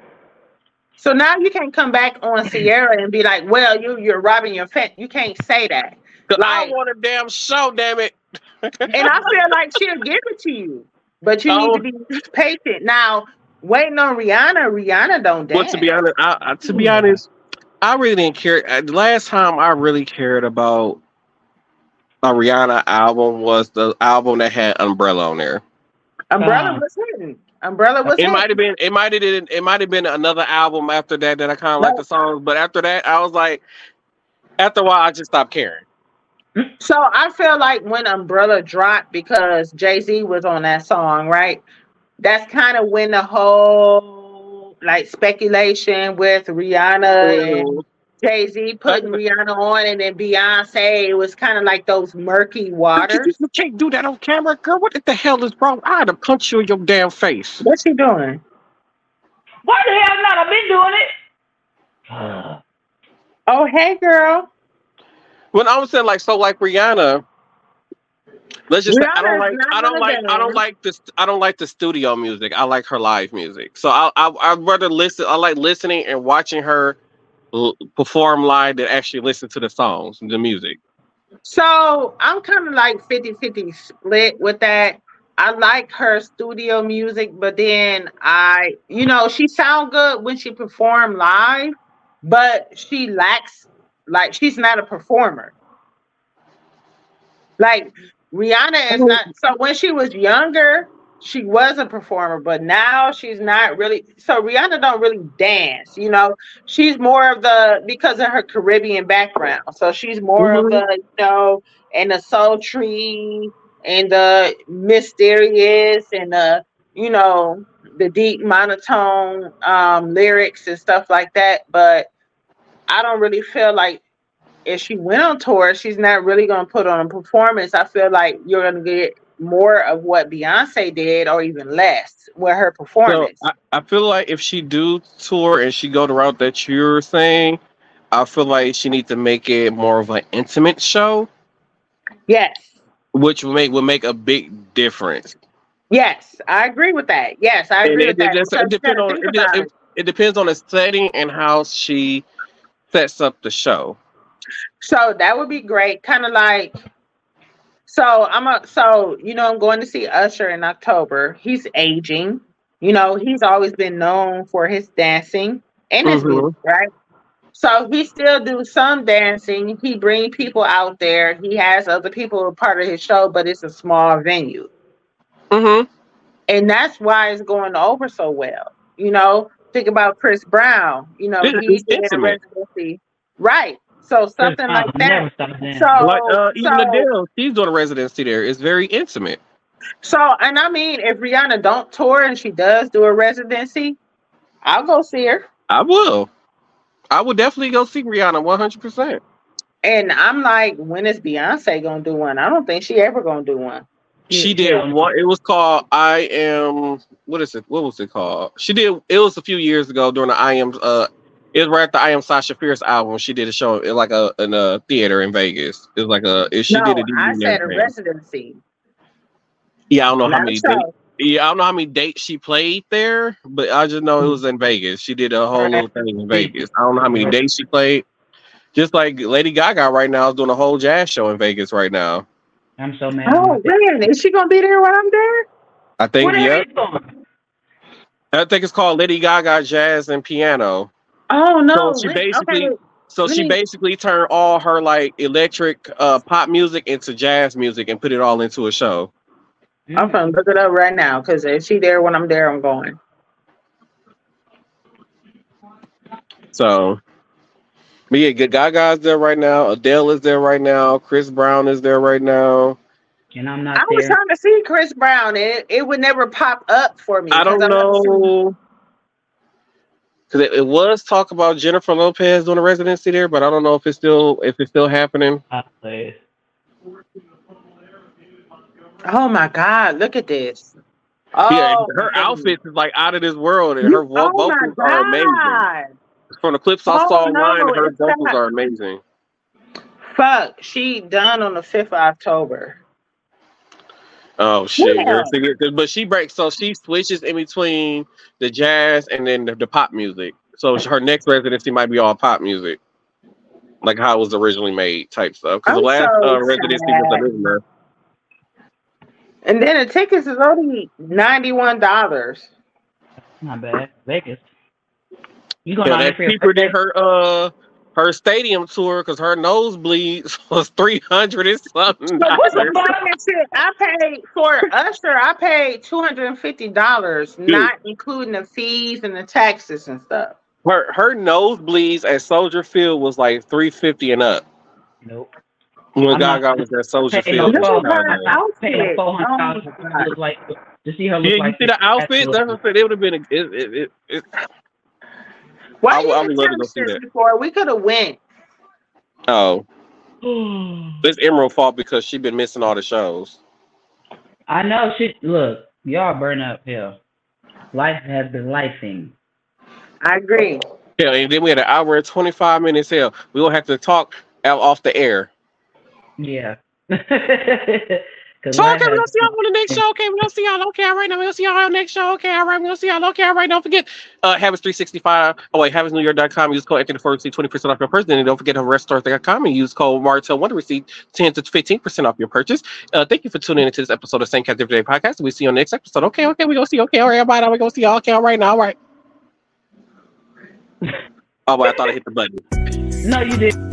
So now you can't come back on Ciara and be like, "Well, you you're robbing your fan." You can't say that. Like, I want a damn show, damn it. And I feel like she'll give it to you. But you oh. need to be patient. Now, waiting on Rihanna, Rihanna don't dance. Well, to be honest, I, I, to be yeah. honest, I really didn't care. The last time I really cared about a Rihanna album was the album that had Umbrella on there. Umbrella um. was hidden. Umbrella was it might have been it might have been it might have been another album after that that I kind of no. liked the songs. But after that, I was like, after a while, I just stopped caring. So I feel like when Umbrella dropped, because Jay-Z was on that song, right? That's kind of when the whole like speculation with Rihanna and Jay-Z putting Rihanna on, and then Beyonce. It was kind of like those murky waters. You, you can't do that on camera, girl. What the hell is wrong? I'd have punched you in your damn face. What's she doing? Why the hell not? I've been doing it. Oh, hey, girl. When I was saying like so, like Rihanna, let's just Rihanna say I don't like I don't like I don't like this I don't like the studio music. I like her live music. So I I I'd rather listen. I like listening and watching her l- perform live than actually listen to the songs and the music. So I'm kind of like fifty-fifty split with that. I like her studio music, but then I you know she sound good when she perform live, but she lacks. Like, she's not a performer. Like, Rihanna is not. So, when she was younger, she was a performer. But now, she's not really. So, Rihanna don't really dance, you know. She's more of the, because of her Caribbean background. So, she's more mm-hmm. of the, you know, and the sultry, and the mysterious, and the, you know, the deep monotone um, lyrics and stuff like that. But I don't really feel like if she went on tour, she's not really going to put on a performance. I feel like you're going to get more of what Beyonce did, or even less, with her performance. So I, I feel like if she do tour and she go the route that you're saying, I feel like she needs to make it more of an intimate show. Yes. Which will make will make a big difference. Yes, I agree with that. Yes, I agree it, with it that. Just, it, depend on, it, it. It, it depends on the setting and how she sets up the show. So that would be great. Kind of like, so I'm a, so you know I'm going to see Usher in October. He's aging. You know, he's always been known for his dancing and his mm-hmm. music, right? So he still do some dancing. He bring people out there. He has other people part of his show, but it's a small venue. Mm-hmm. And that's why it's going over so well. You know, think about Chris Brown. You know, it's, he's it's in a residency. Right. So something Chris, like that. So, like, uh, even so, Adele, she's doing a residency there. It's very intimate. So, and I mean, if Rihanna don't tour and she does do a residency, I'll go see her. I will. I would definitely go see Rihanna one hundred percent. And I'm like, when is Beyonce gonna do one? I don't think she ever gonna do one. She did one. It was called I Am. What is it? What was it called? She did. It was a few years ago during the I Am. Uh, it was right after I Am Sasha Fierce album. She did a show in like a in a theater in Vegas. It was like a. If she no, did a D V D I said a residency. Yeah, I don't know Not how many. Dates, yeah, I don't know how many dates she played there, but I just know it was in Vegas. She did a whole little thing in Vegas. I don't know how many dates she played. Just like Lady Gaga right now is doing a whole jazz show in Vegas right now. I'm so mad. Oh man, is she gonna be there when I'm there? I think yeah. I think it's called Lady Gaga Jazz and Piano. Oh no! So she basically, okay. so she basically turned all her like electric uh, pop music into jazz music and put it all into a show. I'm gonna look it up right now because if she there when I'm there, I'm going. So. But yeah, Gaga's there right now. Adele is there right now. Chris Brown is there right now. And I'm not I there. was trying to see Chris Brown. It it would never pop up for me. I don't I'm know. Because it, it was talk about Jennifer Lopez doing a residency there, but I don't know if it's still if it's still happening. Oh my God! Look at this. Oh, yeah, her outfit is like out of this world, and her vocals oh are amazing. From the clips I oh, saw no, online, her vocals are amazing. Fuck, she done on the fifth of October. Oh shit! Yeah. But she breaks, so she switches in between the jazz and then the, the pop music. So her next residency might be all pop music, like how it was originally made, type stuff. Because the last so uh, residency was a rumor. And then the tickets is only ninety-one dollars. Not bad, Vegas. You gonna yeah, that's cheaper than her uh her stadium tour because her nosebleeds was three hundred and something. But what's the bottom shit? I paid for Usher. I paid two hundred and fifty dollars, not including the fees and the taxes and stuff. Her her nosebleeds at Soldier Field was like three fifty and up. Nope. When Gaga was at Soldier Field, I was paying four hundred dollars oh like to see her. Look yeah, like you see the outfit. That's what I said. It would have been a, it it it. it Why I, you didn't tell us this before? We could have went. Oh. It's Emerald's fault because she's been missing all the shows. I know. She Look, y'all burn up here. Life has been lifing. I agree. Yeah, and then we had an hour and twenty-five minutes here. We don't have to talk out off the air. Yeah. So okay, we're going to see y'all on the next show. Okay, we're going to see y'all. Okay, all right. Now we're going to see y'all on the next show. Okay, all right. We're going to see y'all. Okay, all right. Don't forget, uh, Habits three sixty-five. Oh, wait, Habits New York dot com. Use code Anthony for receive twenty percent off your purchase. And don't forget, HarrestStars dot com and use code Martel one to receive ten to fifteen percent off your purchase. Uh, thank you for tuning into this episode of Same Cast Every Day Podcast. We'll see you on the next episode. Okay, okay. We're going to see you. Okay, all right. Bye. Now we're going to see y'all. Okay, all right. Now, all right. Oh, but I thought I hit the button. No, you didn't.